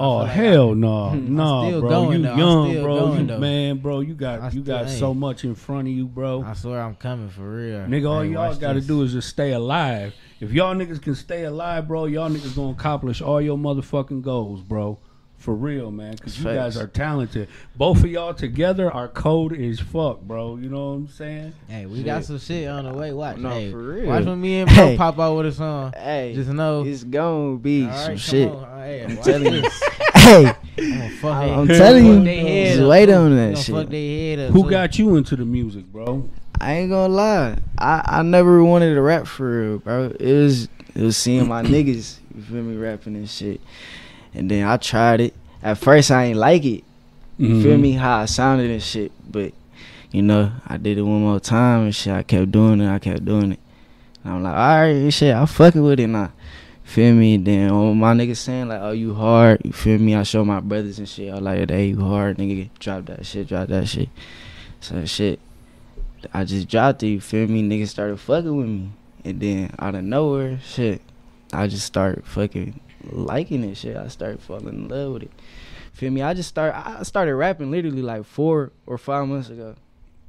Oh like hell no, no, bro! Going, you though. young, bro, going, you, man, bro. You got you got ain't. so much in front of you, bro. I swear I'm coming for real, nigga. All y'all gotta this. do is just stay alive. If y'all niggas can stay alive, bro, y'all niggas gonna accomplish all your motherfucking goals, bro. For real, man, because you guys are talented. Both of y'all together are cold as fuck, bro. You know what I'm saying? Hey, we shit. got some shit on the way. Watch, no, hey, for real. Watch when me and bro hey. pop out with a song. Hey, just know it's gonna be right, some shit. Right, I'm telling you. Hey, I'm telling you. Just wait on that shit. Who got you into the music, bro? I ain't gonna lie. I I never wanted to rap for real, bro. It was it was seeing my niggas. You feel me rapping and shit. And then I tried it. At first, I ain't like it. You mm-hmm. feel me? How I sounded and shit. But, you know, I did it one more time and shit. I kept doing it. I kept doing it. And I'm like, all right, shit, I'm fucking with it now. Feel me? Then all my niggas saying, like, oh, you hard. You feel me? I show my brothers and shit. I'm like, hey, you hard. Nigga, drop that shit. Drop that shit. So, shit, I just dropped it. You feel me? Niggas started fucking with me. And then out of nowhere, shit, I just started fucking liking this shit. I started falling in love with it. Feel me? I just start. I started rapping literally like four or five months ago.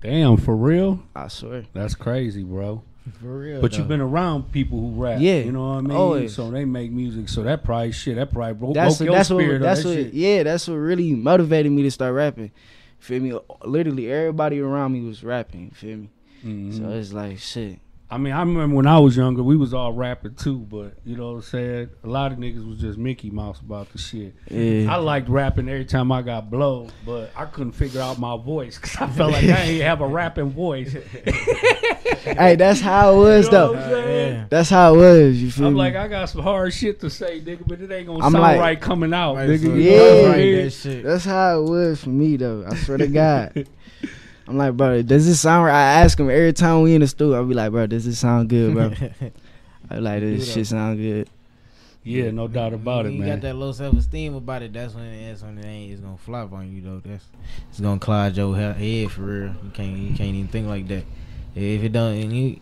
Damn, for real? I swear. That's crazy, bro. For real. But though, you've been around people who rap. Yeah, you know what I mean. Always. So they make music. So that probably shit. That probably broke, that's broke what, your that's spirit. What, that's that what. Shit. Yeah, that's what really motivated me to start rapping. Feel me? Literally, everybody around me was rapping. Feel me? Mm-hmm. So it's like shit. I mean, I remember when I was younger, we was all rapping too, but you know what I'm saying? A lot of niggas was just Mickey Mouse about the shit. Yeah. I liked rapping every time I got blow, but I couldn't figure out my voice because I felt like I didn't have a rapping voice. Hey, that's how it was, you know though. Uh, yeah. That's how it was, you feel I'm me? Like, I got some hard shit to say, nigga, but it ain't going to sound like, right coming out, right, nigga. So yeah, right, that shit. That's how it was for me, though. I swear to God. I'm like, bro, does this sound right? I ask him every time we in the studio. I'll be like, bro, does this sound good, bro? I be like, this shit sound good. Yeah, no doubt about it, man. You got that low self-esteem about it. That's when it is, when it ain't. It's gonna flop on you, though. That's it's gonna cloud your head for real. You can't, you can't even think like that. If it don't, and you,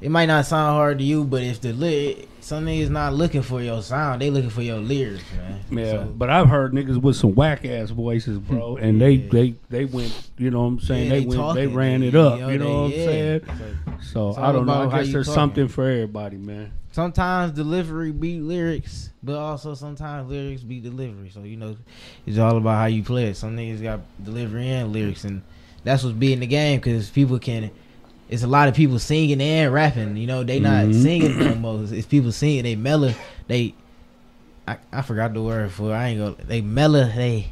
it might not sound hard to you, but if the lit, some niggas not looking for your sound, they looking for your lyrics, man. Yeah, so, but I've heard niggas with some whack ass voices, bro, and yeah. they, they they went, you know what I'm saying? Yeah, they, they went, talking, they ran it up, yo, you know they, what I'm yeah. saying? So, so I don't know. I guess there's talking. something for everybody, man. Sometimes delivery beat lyrics, but also sometimes lyrics beat delivery. So you know, it's all about how you play it. Some niggas got delivery and lyrics, and that's what's beating the game because people can. It's a lot of people singing and rapping. You know, they not mm-hmm. singing no more. It's people singing. They mellow. They, I, I forgot the word for it. I ain't gonna. They mellow. They,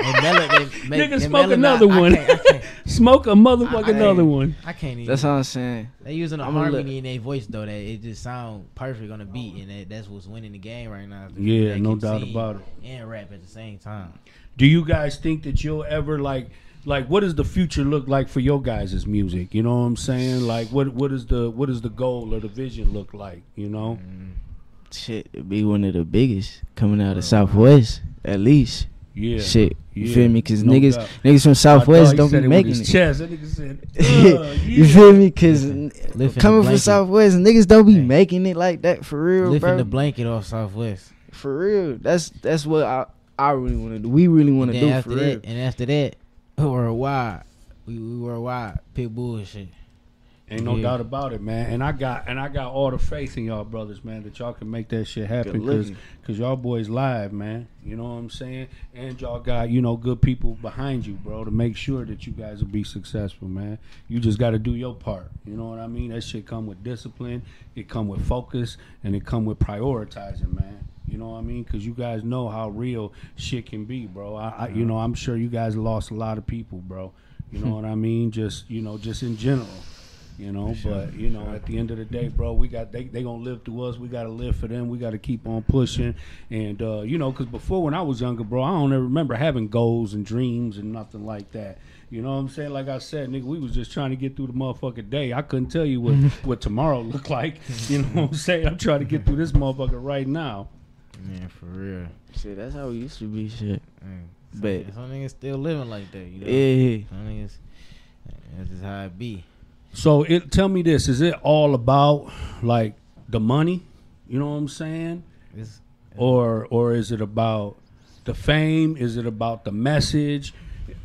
they mellow. They, they, Nigga, they smoke another not, one. I can't, I can't. Smoke a motherfucking I, another one. I can't even. That's all I'm saying. They using the harmony in their voice though. That it just sound perfect on the beat, and that, that's what's winning the game right now. Yeah, no doubt about it. And rap at the same time. Do you guys think that you'll ever like? Like, what does the future look like for your guys' music? You know what I'm saying? Like, what what is the what is the goal or the vision look like? You know, shit, it'd be one of the biggest coming out of Southwest, at least. Yeah, shit, you yeah. feel me? Cause no niggas, doubt. niggas from Southwest don't be making it. Chest. That nigga said, yeah. You feel me? Cause Lift coming from Southwest, niggas don't be hey. making it like that for real, Lift bro. Lifting the blanket off Southwest for real. That's that's what I I really want to do. We really want to do for real. That, and after that. Worldwide, we we worldwide. Pit bullshit. Ain't no yeah. doubt about it, man. And I got and I got all the faith in y'all brothers, man, that y'all can make that shit happen because because y'all boys live, man. You know what I'm saying? And y'all got, you know, good people behind you, bro, to make sure that you guys will be successful, man. You just got to do your part. You know what I mean? That shit come with discipline. It come with focus. And it come with prioritizing, man. You know what I mean? Because you guys know how real shit can be, bro. I, I, you know, I'm sure you guys lost a lot of people, bro. You know what I mean? Just, you know, just in general. You know, sure, but, you know, sure. at the end of the day, bro, we got they, they going to live through us. We got to live for them. We got to keep on pushing. And, uh, you know, because before when I was younger, bro, I don't ever remember having goals and dreams and nothing like that. You know what I'm saying? Like I said, nigga, we was just trying to get through the motherfucking day. I couldn't tell you what, what tomorrow looked like. You know what I'm saying? I'm trying to get through this motherfucker right now. Man, for real. Shit, that's how it used to be, shit. Man, some, but some niggas still living like that, you know? Yeah. Some niggas, that's just how it be. So it, tell me this, is it all about, like, the money? You know what I'm saying? It's, it's, or or is it about the fame? Is it about the message?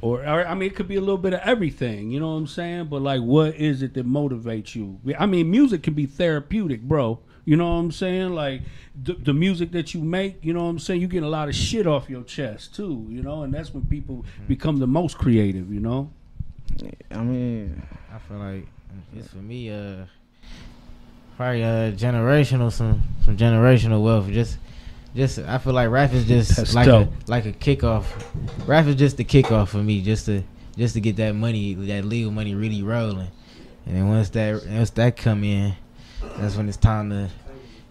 Or, or, I mean, it could be a little bit of everything, you know what I'm saying? But, like, what is it that motivates you? I mean, music can be therapeutic, bro. You know what I'm saying? Like, the, the music that you make, you know what I'm saying? You get a lot of shit off your chest, too, you know? And that's when people mm-hmm. become the most creative, you know? I mean, I feel like... It's for me, uh, probably uh, generational, some some generational wealth. Just, just I feel like rap is just That's like dope. a like a kickoff. Rap is just the kickoff for me, just to just to get that money, that legal money, really rolling. And then once that once that come in, that's when it's time to,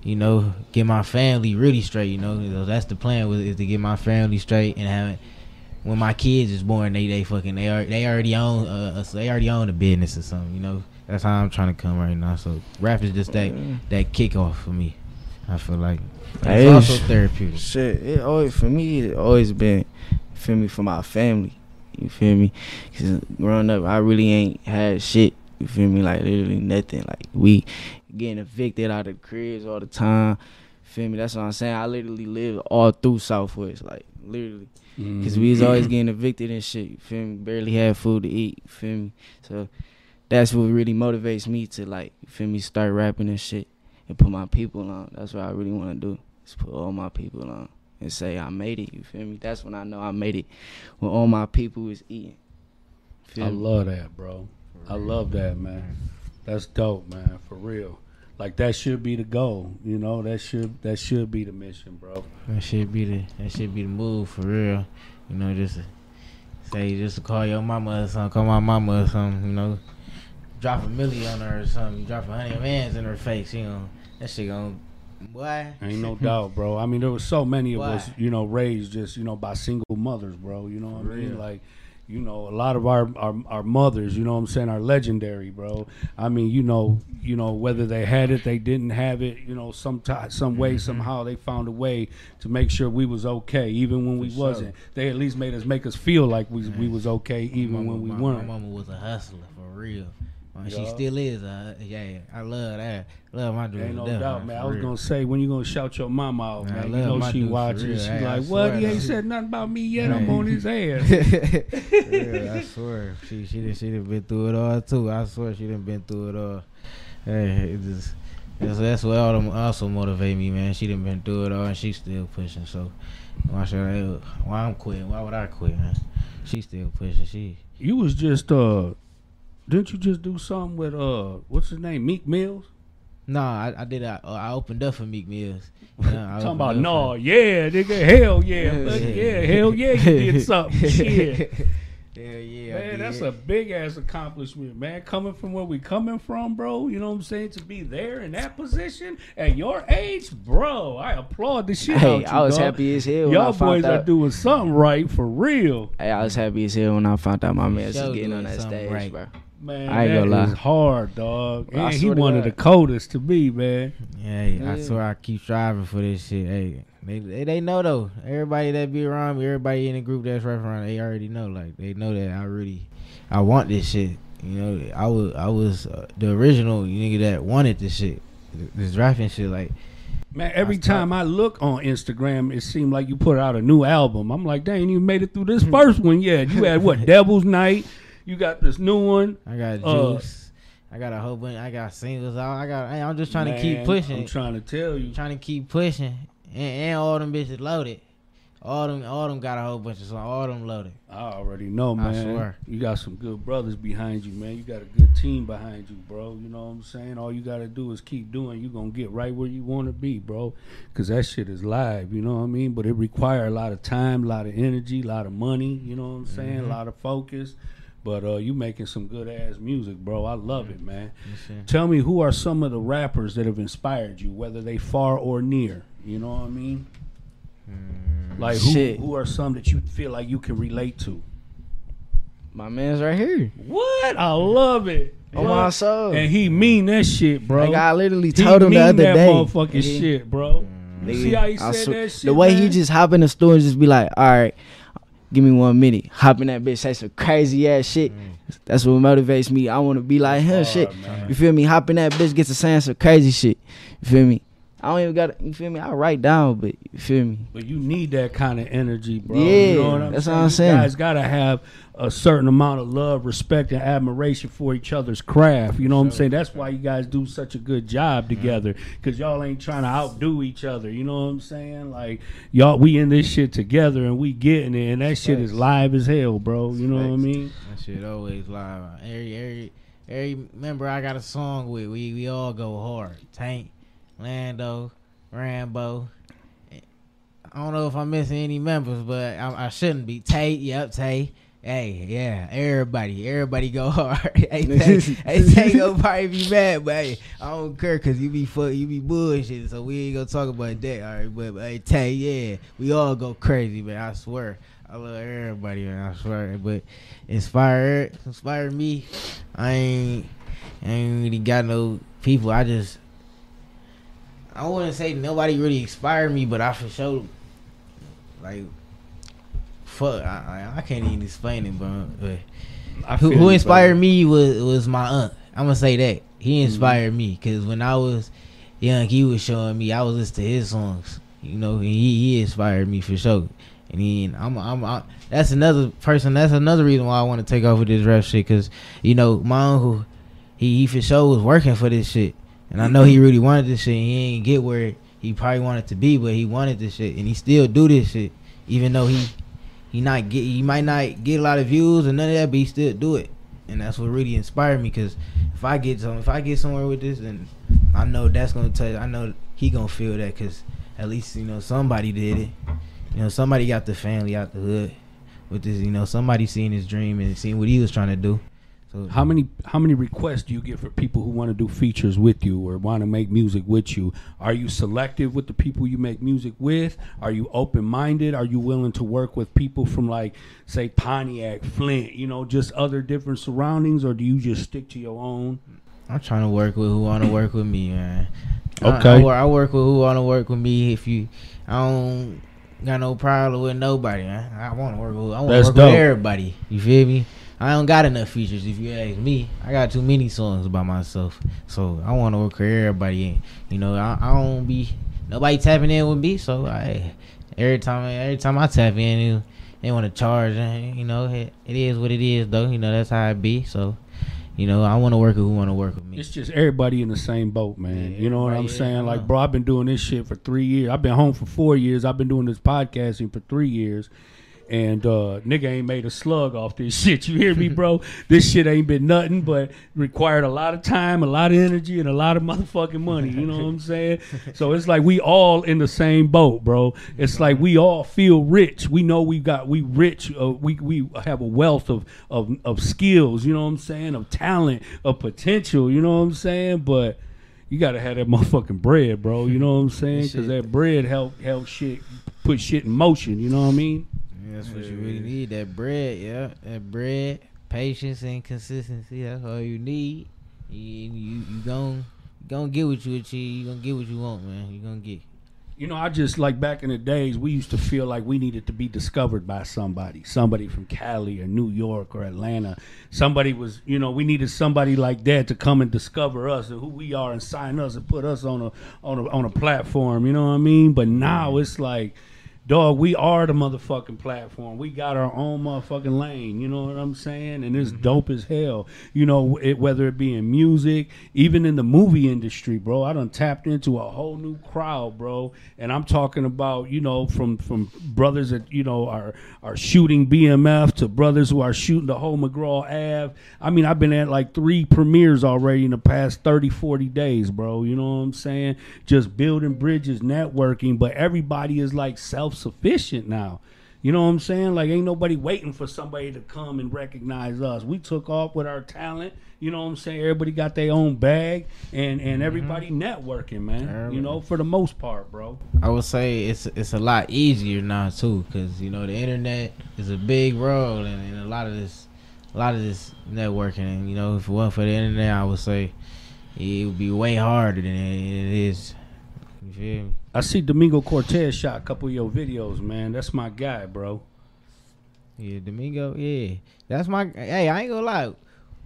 you know, get my family really straight. You know, that's the plan, is to get my family straight and have it. When my kids is born, they they fucking they are they already own uh they already own a business or something, you know. That's how I'm trying to come right now. So rap is just that that kickoff for me. I feel like it's hey, also therapeutic. Shit, it always for me it always been, you feel me, for my family. You feel me? Cause growing up, I really ain't had shit. You feel me? Like literally nothing. Like we getting evicted out of cribs all the time. Feel me? That's what I'm saying. I literally lived all through Southwest, like literally. Because we was always getting evicted and shit, you feel me? Barely had food to eat, you feel me? So that's what really motivates me to, like, you feel me, start rapping and shit and put my people on. That's what I really want to do, is put all my people on and say I made it, you feel me? That's when I know I made it, when all my people is eating. I love that, bro. I love that, man. That's dope, man, for real. Like, that should be the goal, you know. That should that should be the mission, bro. That should be the that should be the move, for real. You know, just say just call your mama or something, call my mama or something, you know. Drop a million on her or something, drop a hundred mans in her face, you know. That shit gonna boy. Ain't no doubt, bro. I mean, there was so many of boy. us, you know, raised just, you know, by single mothers, bro. You know what for I mean? Real. Like, you know, a lot of our, our, our mothers, you know what I'm saying, are legendary, bro. I mean, you know, you know, whether they had it, they didn't have it, you know, some t- some way, mm-hmm. somehow they found a way to make sure we was okay, even when we For wasn't. Sure. They at least made us make us feel like we we was okay, even my, when we my, weren't. My mama was a hustler, for real. And she still is. Uh, yeah, I love that. Love my dude. Ain't no death, doubt, man. I was real. gonna say, when you gonna shout your mama out, man? man. I love you know she watches. Real, she I like, what? He ain't said nothing about me yet. Man. I'm on his ass. real, I swear, she she done, she done been through it all too. I swear she done been through it all. Hey, it just that's, that's what all them also motivate me, man. She done been through it all, and she still pushing. So why should I? Why I'm quitting? Why would I quit, man? She still pushing. She. You was just uh. Didn't you just do something with, uh, what's his name, Meek Mills? Nah, I, I did. I, uh, I opened up for Meek Mills. You know, talking about, no, nah, yeah, nigga, hell yeah. yeah, yeah, hell yeah, you did something. Shit. Hell yeah. Man, that's a big-ass accomplishment, man. Coming from where we coming from, bro, you know what I'm saying? To be there in that position at your age, bro, I applaud the shit hey, out you, I was dog. happy as hell when Y'all I found out. Y'all boys are doing something right, for real. Hey, I was happy as hell when I found out my man's was getting on that stage, right. bro. Man, I ain't that is hard, dog. And he one of the coldest to me, man. Yeah, yeah, I swear I keep striving for this shit. Hey, they, they they know though. Everybody that be around me, everybody in the group that's right around, they already know. Like they know that I really, I want this shit. You know, I was I was uh, the original nigga that wanted this shit, this rapping shit. Like, man, every I time I look on Instagram, it seemed like you put out a new album. I'm like, dang, you made it through this first one yet. You had what, Devil's Night. You got this new one. I got uh, Juice. I got a whole bunch. I got singles out. I got. I'm just trying Man, to keep pushing. I'm trying to tell you. I'm trying to keep pushing, and, and all them bitches loaded. All them, all them got a whole bunch of songs. All them loaded. I already know, man. I swear. You got some good brothers behind you, man. You got a good team behind you, bro. You know what I'm saying? All you got to do is keep doing. You're going to get right where you want to be, bro. Because that shit is live, you know what I mean? But it requires a lot of time, a lot of energy, a lot of money, you know what I'm saying? Mm-hmm. A lot of focus. But uh, you making some good-ass music, bro. I love it, man. Yes, tell me, who are some of the rappers that have inspired you, whether they far or near? You know what I mean? Like who, who are some that you feel like you can relate to? My man's right here. What? I love it. Oh yeah. My soul. And he mean that shit, bro. Like I literally told he him the other that day. Motherfucking yeah. shit, bro. Mm. You see how he said sw- that shit? The way man? He just hop in the store and just be like, all right, give me one minute. Hop in that bitch, say some crazy ass shit. Mm. That's what motivates me. I want to be like him, oh, shit. Man. You feel me? Hop in that bitch, get to saying some crazy shit. You feel me? I don't even got to, you feel me? I write down, but you feel me? But you need that kind of energy, bro. Yeah, you know what I'm that's saying? What I'm saying. You guys got to have a certain amount of love, respect, and admiration for each other's craft. You know what I'm saying? That's why you guys do such a good job together, because y'all ain't trying to outdo each other. You know what I'm saying? Like, y'all, we in this shit together, and we getting it, and that shit is live as hell, bro. You know what I mean? That shit always live. Every, every, every member I got a song with, we, we all go hard. Tank. Lando, Rambo. I don't know if I'm missing any members, but I, I shouldn't be. Tay, yep, Tay. Hey, yeah, everybody, everybody go hard. Hey, Tay, hey, Tay gonna probably be mad, but hey, I don't care because you be fuck, you be bullshit, so we ain't gonna talk about that, all right? But, but hey, Tay, yeah, we all go crazy, man. I swear, I love everybody, man. I swear, but inspire, inspire me. I ain't, I ain't really got no people. I just. I wouldn't say nobody really inspired me, but I for sure, like, fuck, I I, I can't even explain it, bro. But who, who inspired me was, was my aunt. I'm going to say that. He inspired mm-hmm. me, because when I was young, he was showing me, I was listening to his songs, you know, and he, he inspired me for sure. And then I'm, I'm, I'm, that's another person, that's another reason why I want to take over this rap shit, because, you know, my uncle, he, he for sure was working for this shit. And I know he really wanted this shit. And he ain't get where he probably wanted to be, but he wanted this shit, and he still do this shit, even though he he not get he might not get a lot of views and none of that, but he still do it. And that's what really inspired me. Cause if I get some, if I get somewhere with this, then I know that's gonna touch. I know he gonna feel that, cause at least you know somebody did it. You know somebody got the family out the hood with this. You know somebody seen his dream and seen what he was trying to do. So, how many how many requests do you get for people who want to do features with you or want to make music with you? Are you selective with the people you make music with? Are you open-minded? Are you willing to work with people from, like, say, Pontiac, Flint, you know, just other different surroundings, or do you just stick to your own? I'm trying to work with who want to work with me, man. Okay. I, I, I work with who want to work with me. If you, I don't got no problem with nobody, man. I want to work with I want to work dope. with everybody. You feel me? I don't got enough features, if you ask me. I got too many songs by myself, so I want to work for everybody. In. You know, I, I don't be nobody tapping in with me, so I every time every time I tap in, they want to charge. You know, it, it is what it is, though. You know, that's how it be. So, you know, I want to work with who want to work with me. It's just everybody in the same boat, man. Yeah, you know what I'm saying? Like, bro, I've been doing this shit for three years. I've been home for four years. I've been doing this podcasting for three years. And uh, nigga ain't made a slug off this shit. You hear me, bro? This shit ain't been nothing but required a lot of time, a lot of energy, and a lot of motherfucking money. You know what I'm saying? So it's like we all in the same boat, bro. It's like we all feel rich. We know we got we rich. Uh, we we have a wealth of of of skills. You know what I'm saying? Of talent, of potential. You know what I'm saying? But you gotta have that motherfucking bread, bro. You know what I'm saying? Because that bread help help shit put shit in motion. You know what I mean? That's what you really need, that bread, yeah. That bread, patience, and consistency, that's all you need. You, you, you gon' gon' get what you achieve, you gonna get what you want, man. You gonna get. You know, I just, like, back in the days, we used to feel like we needed to be discovered by somebody. Somebody from Cali or New York or Atlanta. Somebody was, you know, we needed somebody like that to come and discover us and who we are and sign us and put us on a on a, on a platform, you know what I mean? But now it's like, dog, we are the motherfucking platform. We got our own motherfucking lane. You know what I'm saying? And it's mm-hmm. dope as hell. You know, it, whether it be in music, even in the movie industry, bro. I done tapped into a whole new crowd, bro. And I'm talking about, you know, from from brothers that, you know, are are shooting B M F to brothers who are shooting the whole McGraw Ave. I mean, I've been at like three premieres already in the past thirty, forty days, bro. You know what I'm saying? Just building bridges, networking, but everybody is like self-sufficient now. You know what I'm saying? Like, ain't nobody waiting for somebody to come and recognize us. We took off with our talent. You know what I'm saying? Everybody got their own bag, and, and everybody mm-hmm. networking, man. Everybody. You know, for the most part, bro. I would say it's it's a lot easier now too, because you know the internet is a big role, and, and a lot of this, a lot of this networking. And, you know, if it wasn't for the internet, I would say it would be way harder than it is. You feel me? I see Domingo Cortez shot a couple of your videos, man. That's my guy, bro. Yeah, Domingo. Yeah, that's my. Hey, I ain't gonna lie.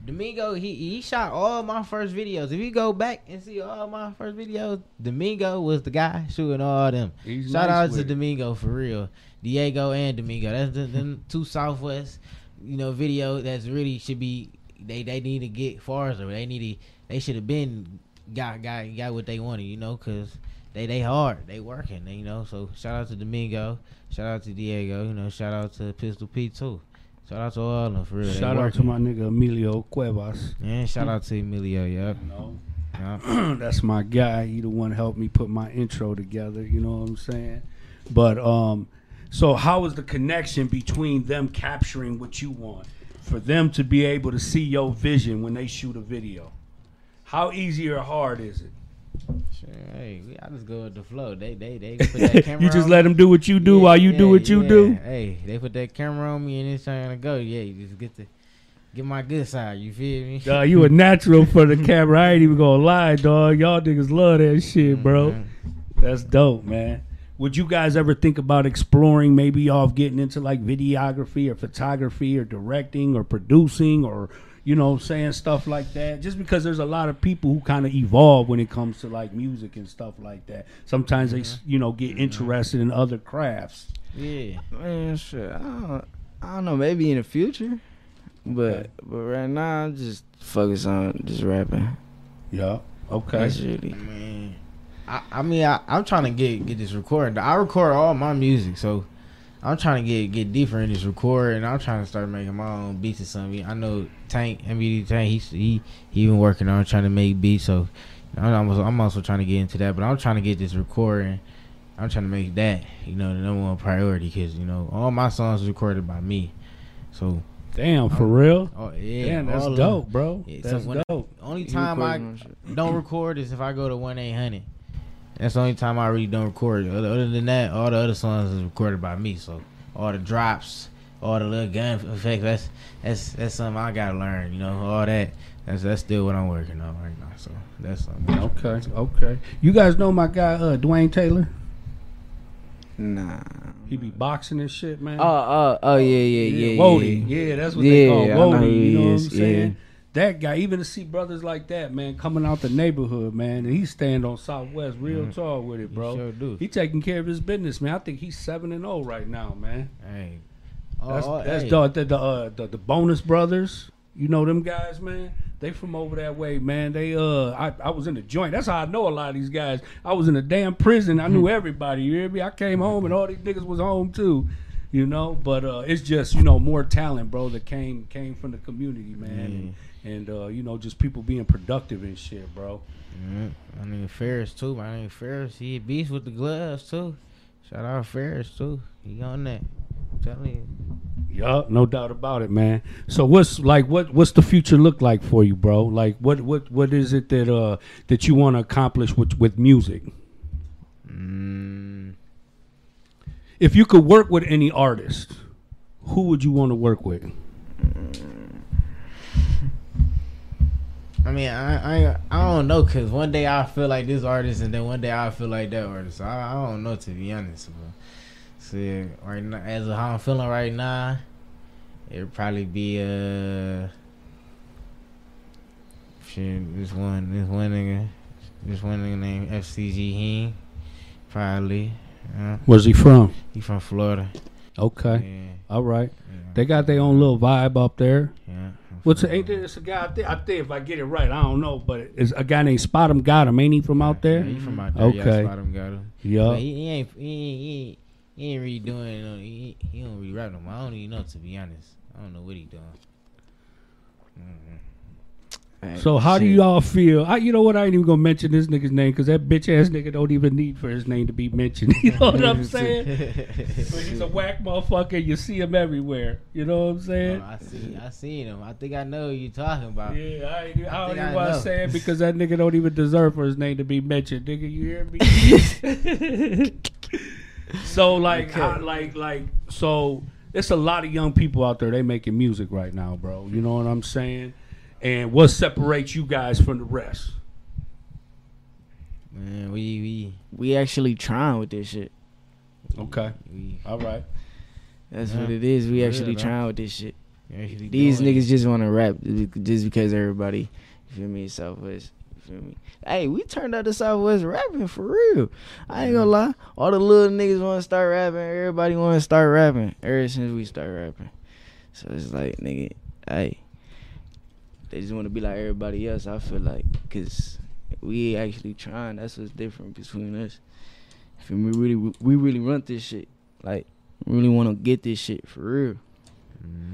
Domingo, he he shot all my first videos. If you go back and see all my first videos, Domingo was the guy shooting all them. He's Shout nice out to it. Domingo for real, Diego and Domingo. That's the them two Southwest, you know, video that's really should be. They they need to get farther. They need to. They should have been got got got what they wanted, you know, cause they they hard, they working, you know. So shout out to Domingo, shout out to Diego, you know, shout out to Pistol Pete too. Shout out to all of them, for real. Shout out to my nigga Emilio Cuevas. And shout out to Emilio, yep. No. Yep. That's my guy. He the one helped me put my intro together, you know what I'm saying? But, um, so how is the connection between them capturing what you want? For them to be able to see your vision when they shoot a video? How easy or hard is it? Sure, hey, I just go with the flow. They, they, they put that camera. You just on let them do what you do yeah, while you yeah, do what you yeah. do. Hey, they put that camera on me and it's trying to go. Yeah, you just get to get my good side. You feel me? Dog, you a natural for the camera. I ain't even gonna lie, dog. Y'all niggas love that shit, bro. Mm-hmm. That's dope, man. Would you guys ever think about exploring maybe y'all getting into like videography or photography or directing or producing or? You know, saying stuff like that, just because there's a lot of people who kind of evolve when it comes to like music and stuff like that. Sometimes mm-hmm. they, you know, get interested in other crafts. Yeah, man, sure. I don't, I don't know. Maybe in the future, but okay. but right now I'm just focused on just rapping. Yeah. Okay. That's really. I mean, I, I mean, I, I'm trying to get get this recorded. I record all my music, so. I'm trying to get get deeper in this record, and I'm trying to start making my own beats or something. I know Tank, N B D Tank, he he he been working on trying to make beats, so I'm also, I'm also trying to get into that. But I'm trying to get this recording. I'm trying to make that, you know, the number one priority, because you know all my songs are recorded by me. So damn, for I'm, real. Oh yeah, damn, that's dope, of, bro. Yeah, that's so dope. I, only time I don't record is if I go to one eight hundred. That's the only time I really don't record. Other, other than that, all the other songs is recorded by me. So all the drops, all the little gun effects, that's that's that's something I gotta learn. You know, all that. That's that's still what I'm working on right now. So that's something. Okay, okay. You guys know my guy uh, Dwayne Taylor? Nah. He be boxing and shit, man. Oh, uh, oh, uh, uh, yeah, yeah, yeah, Wody. Yeah, yeah. yeah, that's what yeah, they call Wody. You know what I'm saying? Yeah. That guy, even to see brothers like that, man, coming out the neighborhood, man, and he stand on Southwest real mm. tall with it, bro. He sure do. He taking care of his business, man. I think he's seven and zero right now, man. Hey, that's, oh, that's hey. The, the, the, uh, the the bonus brothers. You know them guys, man. They from over that way, man. They uh, I, I was in the joint. That's how I know a lot of these guys. I was in a damn prison. I knew everybody. You hear me? I came home and all these niggas was home too. You know, but uh, it's just, you know, more talent, bro, that came came from the community, man. Mm. And, and uh, you know, just people being productive and shit, bro. Mm. I mean, Ferris, too. I mean, Ferris, he beats with the gloves, too. Shout out Ferris, too. He on that. I'm telling you. Yup, no doubt about it, man. So what's, like, what what's the future look like for you, bro? Like, what what, what is it that uh that you want to accomplish with, with music? Mm. If you could work with any artist, who would you want to work with? I mean, I I, I don't know, because one day I feel like this artist, and then one day I feel like that artist. I, I don't know, to be honest. But see, right now, as of how I'm feeling right now, it'd probably be uh, shit. This one, this one nigga, this one nigga named F C G Heen, probably. Yeah. Where's he from? He from Florida. Okay. Yeah. All right. Yeah. They got their own little vibe up there. Yeah. What's a, it's a guy? I think, I think if I get it right, I don't know, but it's a guy named Spot him Got him. Ain't he from out there? Yeah, he from out there. Okay. Yeah, Spot him Got him. Yeah. He, he ain't. He, he, he ain't really doing. No, he, he don't really rap no more. I don't even know, to be honest. I don't know what he doing. Mm-hmm. Right, so how shit. do y'all feel? I, you know what? I ain't even gonna mention this nigga's name because that bitch ass nigga don't even need for his name to be mentioned. You know what I'm saying? But he's a whack motherfucker. You see him everywhere. You know what I'm saying? No, I see, I seen him. I think I know who you talking about. Yeah, I, ain't, I, I don't even want to say it because that nigga don't even deserve for his name to be mentioned. Nigga, you hear me? So like, okay. I, like, like, so there's a lot of young people out there. They making music right now, bro. You know what I'm saying? And what separates you guys from the rest? Man, we we we actually trying with this shit. Okay. We, all right. That's yeah. what it is. We actually yeah, trying with this shit. These niggas it. just want to rap just because everybody, you feel me, Southwest, you feel me. Hey, we turned out the Southwest rapping for real. I ain't gonna lie. All the little niggas want to start rapping. Everybody want to start rapping ever since we start rapping. So it's like, nigga, hey. They just want to be like everybody else, I feel like, because we actually trying. That's what's different between us. I feel we really we really run this shit. Like, really want to get this shit for real.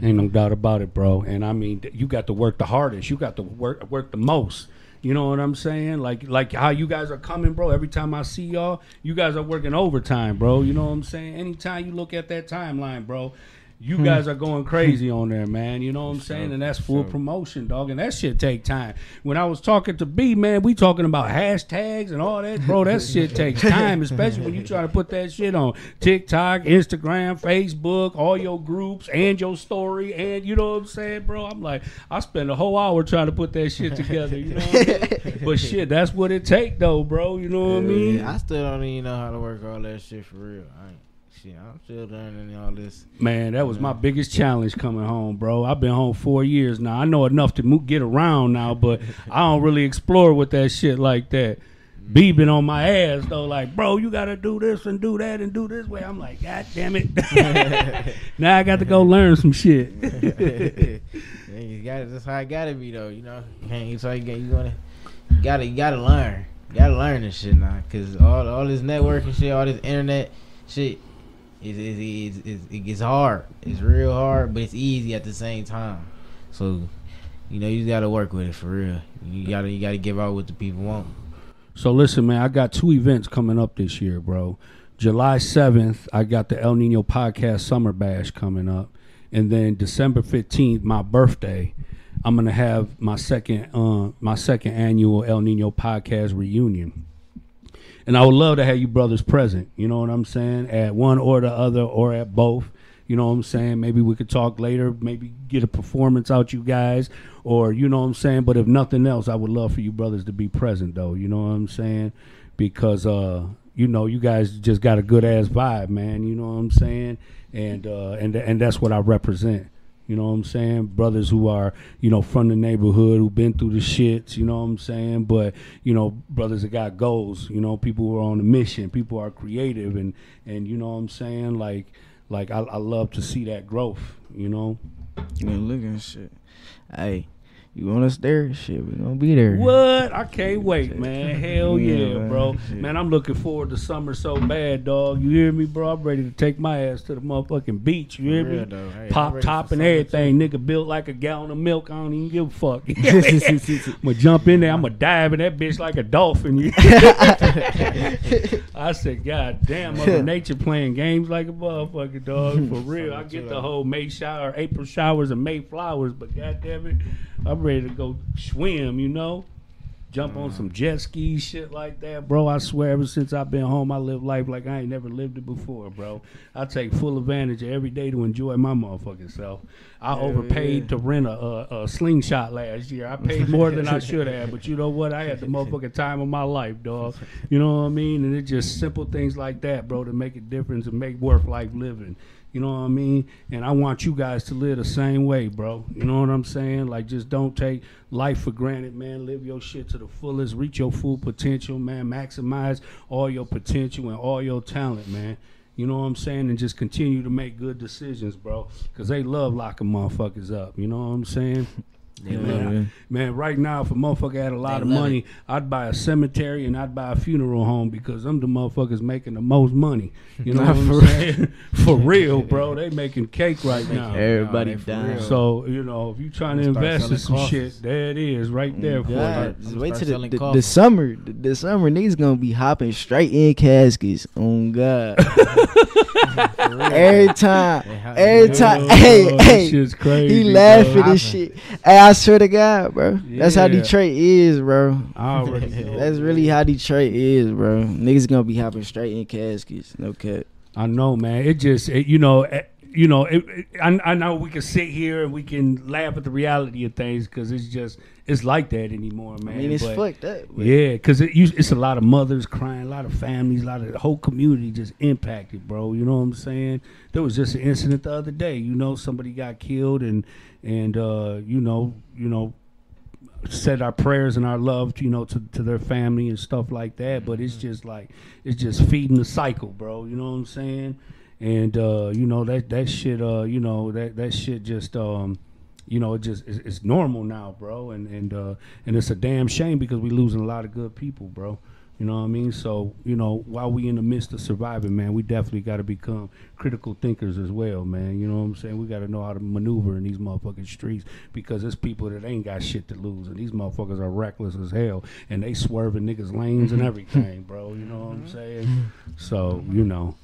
Ain't no doubt about it, bro. And, I mean, you got to work the hardest. You got to work work the most. You know what I'm saying? Like, like how you guys are coming, bro. Every time I see y'all, you guys are working overtime, bro. You know what I'm saying? Anytime you look at that timeline, bro, you guys are going crazy on there, man. You know what I'm saying? And that's full promotion, dog. And that shit take time. When I was talking to B, man, we talking about hashtags and all that. Bro, that shit takes time, especially when you try to put that shit on TikTok, Instagram, Facebook, all your groups, and your story. And you know what I'm saying, bro? I'm like, I spend a whole hour trying to put that shit together. You know what I mean? But shit, that's what it take, though, bro. You know what I mean? I still don't even know how to work all that shit for real. I ain't. Shit, I'm still learning all this. Man, that was yeah. my biggest challenge coming home, bro. I've been home four years now. I know enough to mo- get around now, but I don't really explore with that shit like that. B been on my ass, though, like, bro, you got to do this and do that and do this way. I'm like, God damn it. Now I got to go learn some shit. Yeah, you gotta, that's how I got to be, though, you know. It's like you gotta, you gotta, you gotta learn. You got to learn this shit now because all, all this networking shit, all this internet shit, It, it, it, it gets hard. It's real hard, but it's easy at the same time. So, you know, you gotta work with it for real. You gotta you gotta give out what the people want. So listen, man, I got two events coming up this year, bro. July seventh, I got the El Nino Podcast Summer Bash coming up, and then December fifteenth, my birthday, I'm gonna have my second uh, my second annual El Nino Podcast reunion. And I would love to have you brothers present, you know what I'm saying, at one or the other or at both, you know what I'm saying. Maybe we could talk later, maybe get a performance out you guys or, you know what I'm saying. But if nothing else, I would love for you brothers to be present, though, you know what I'm saying, because, uh, you know, you guys just got a good-ass vibe, man, you know what I'm saying, and uh, and and that's what I represent. You know what I'm saying? Brothers who are, you know, from the neighborhood, who've been through the shits, you know what I'm saying? But, you know, brothers that got goals, you know, people who are on a mission, people who are creative, and, and you know what I'm saying? Like, like I, I love to see that growth, you know? You ain't looking shit. Hey, you want us there? Shit, we gonna be there. What? I can't wait, man. Hell yeah, yeah, bro. Man, I'm looking forward to summer so bad, dog. You hear me, bro? I'm ready to take my ass to the motherfucking beach. You hear me? Real, hey, Pop top and everything. Too. Nigga built like a gallon of milk. I don't even give a fuck. I'm gonna jump in there. I'm gonna dive in that bitch like a dolphin. I said, God damn, Mother Nature playing games like a motherfucker, dog. For real. I get the whole May shower, April showers and May flowers, but God damn it, I'm ready to go swim, you know, jump on some jet skis, shit like that, bro. I swear, ever since I've been home, I live life like I ain't never lived it before, bro. I take full advantage of every day to enjoy my motherfucking self. I yeah, overpaid yeah. to rent a, a, a slingshot last year. I paid more than I should have, but you know what? I had the motherfucking time of my life, dog. You know what I mean? And it's just simple things like that, bro, to make a difference and make worth life living. You know what I mean? And I want you guys to live the same way, bro. You know what I'm saying? Like, just don't take life for granted, man. Live your shit to the fullest. Reach your full potential, man. Maximize all your potential and all your talent, man. You know what I'm saying? And just continue to make good decisions, bro. Because they love locking motherfuckers up. You know what I'm saying? Yeah, man, I, man, right now, if a motherfucker had a lot they of money, it. I'd buy a cemetery and I'd buy a funeral home because them the motherfuckers making the most money. You know what I'm saying? For real, bro. They making cake right now. Everybody no, dying. So, you know, if you trying to invest in some coffees. shit, there it is right there for yeah, you. Wait till the, the, the summer. The, the summer, niggas going to be hopping straight in caskets. Oh, God. Every time. Every time. Oh, hey, oh, hey. Shit's crazy, he laughing and shit. Hey, I swear to God, bro. Yeah. That's how Detroit is, bro. I already know. That's really how Detroit is, bro. Niggas gonna be hopping straight in caskets. No cap. I know, man. It just, it, you know, it, you know. It, it, I, I know we can sit here and we can laugh at the reality of things because it's just, it's like that anymore, man. I mean, it's but, fucked up. Yeah, because it, it's a lot of mothers crying, a lot of families, a lot of the whole community just impacted, bro. You know what I'm saying? There was just an incident the other day. You know, somebody got killed and. And uh, you know, you know, said our prayers and our love, you know, to, to their family and stuff like that. But it's just like it's just feeding the cycle, bro. You know what I'm saying? And uh, you know that that shit, uh, you know that that shit just, um, you know, it just it's, it's normal now, bro. And and uh, and it's a damn shame because we losing a lot of good people, bro. You know what I mean? So, you know, while we in the midst of surviving, man, we definitely got to become critical thinkers as well, man. You know what I'm saying? We got to know how to maneuver in these motherfucking streets because there's people that ain't got shit to lose, and these motherfuckers are reckless as hell, and they swerving niggas' lanes and everything, bro. You know what I'm saying? So, you know.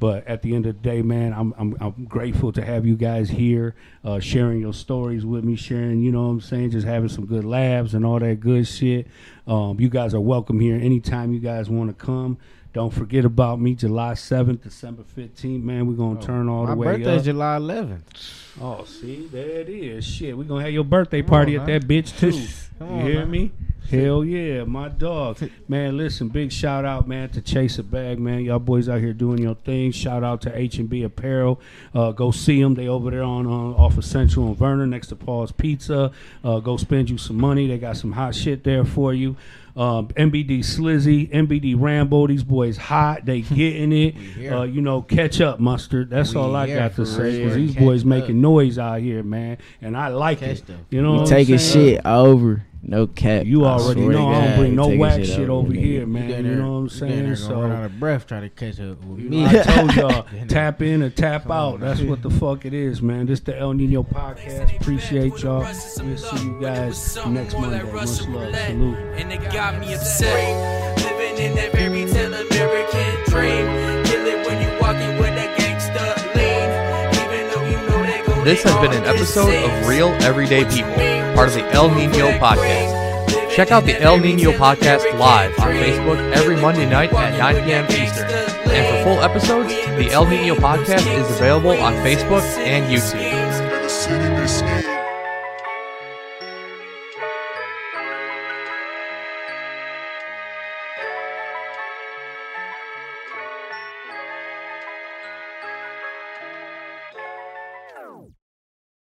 But at the end of the day, man, I'm I'm, I'm grateful to have you guys here, uh, sharing your stories with me, sharing, you know what I'm saying, just having some good laughs and all that good shit. Um, you guys are welcome here anytime you guys want to come. Don't forget about me, July seventh, December fifteenth, man. We're going to oh, turn all the way up. My birthday's July eleventh. Oh, see, there it is. Shit, we're going to have your birthday party on, at man. that bitch, too. Come you on, hear man. me? Hell yeah, my dog. Man, listen, big shout out, man, to Chase a Bag, man. Y'all boys out here doing your thing. Shout out to H and B Apparel. Uh, go see them. They over there on, on off of Central and Verner next to Paul's Pizza. Uh, go spend you some money. They got some hot shit there for you. Um, N B D Slizzy, N B D Rambo, these boys hot, they getting it. Uh, you know, catch up, Mustard. That's we all I got to say. Because these catch boys up. making noise out here, man, and I like catch it. Them. You know, we what taking I'm shit over. No cap. You I already know I don't bring no whack shit over, over here, man. You, you know what I'm saying? Gonna so run out of breath, try to catch up with me. I told y'all, tap in or tap Come out. On, That's man. what the fuck it is, man. This the El Nino podcast. Appreciate y'all. We'll see you guys next Monday. Much love. Salute. And it got me upset. Living in that fairy tale American dream. Kill it when you walking with a gangster lean. Even though you know they go. This has been an episode of Real Everyday People, part of the El Nino Podcast. Check out the El Nino Podcast live on Facebook every Monday night at nine p.m. Eastern. And for full episodes, the El Nino Podcast is available on Facebook and YouTube.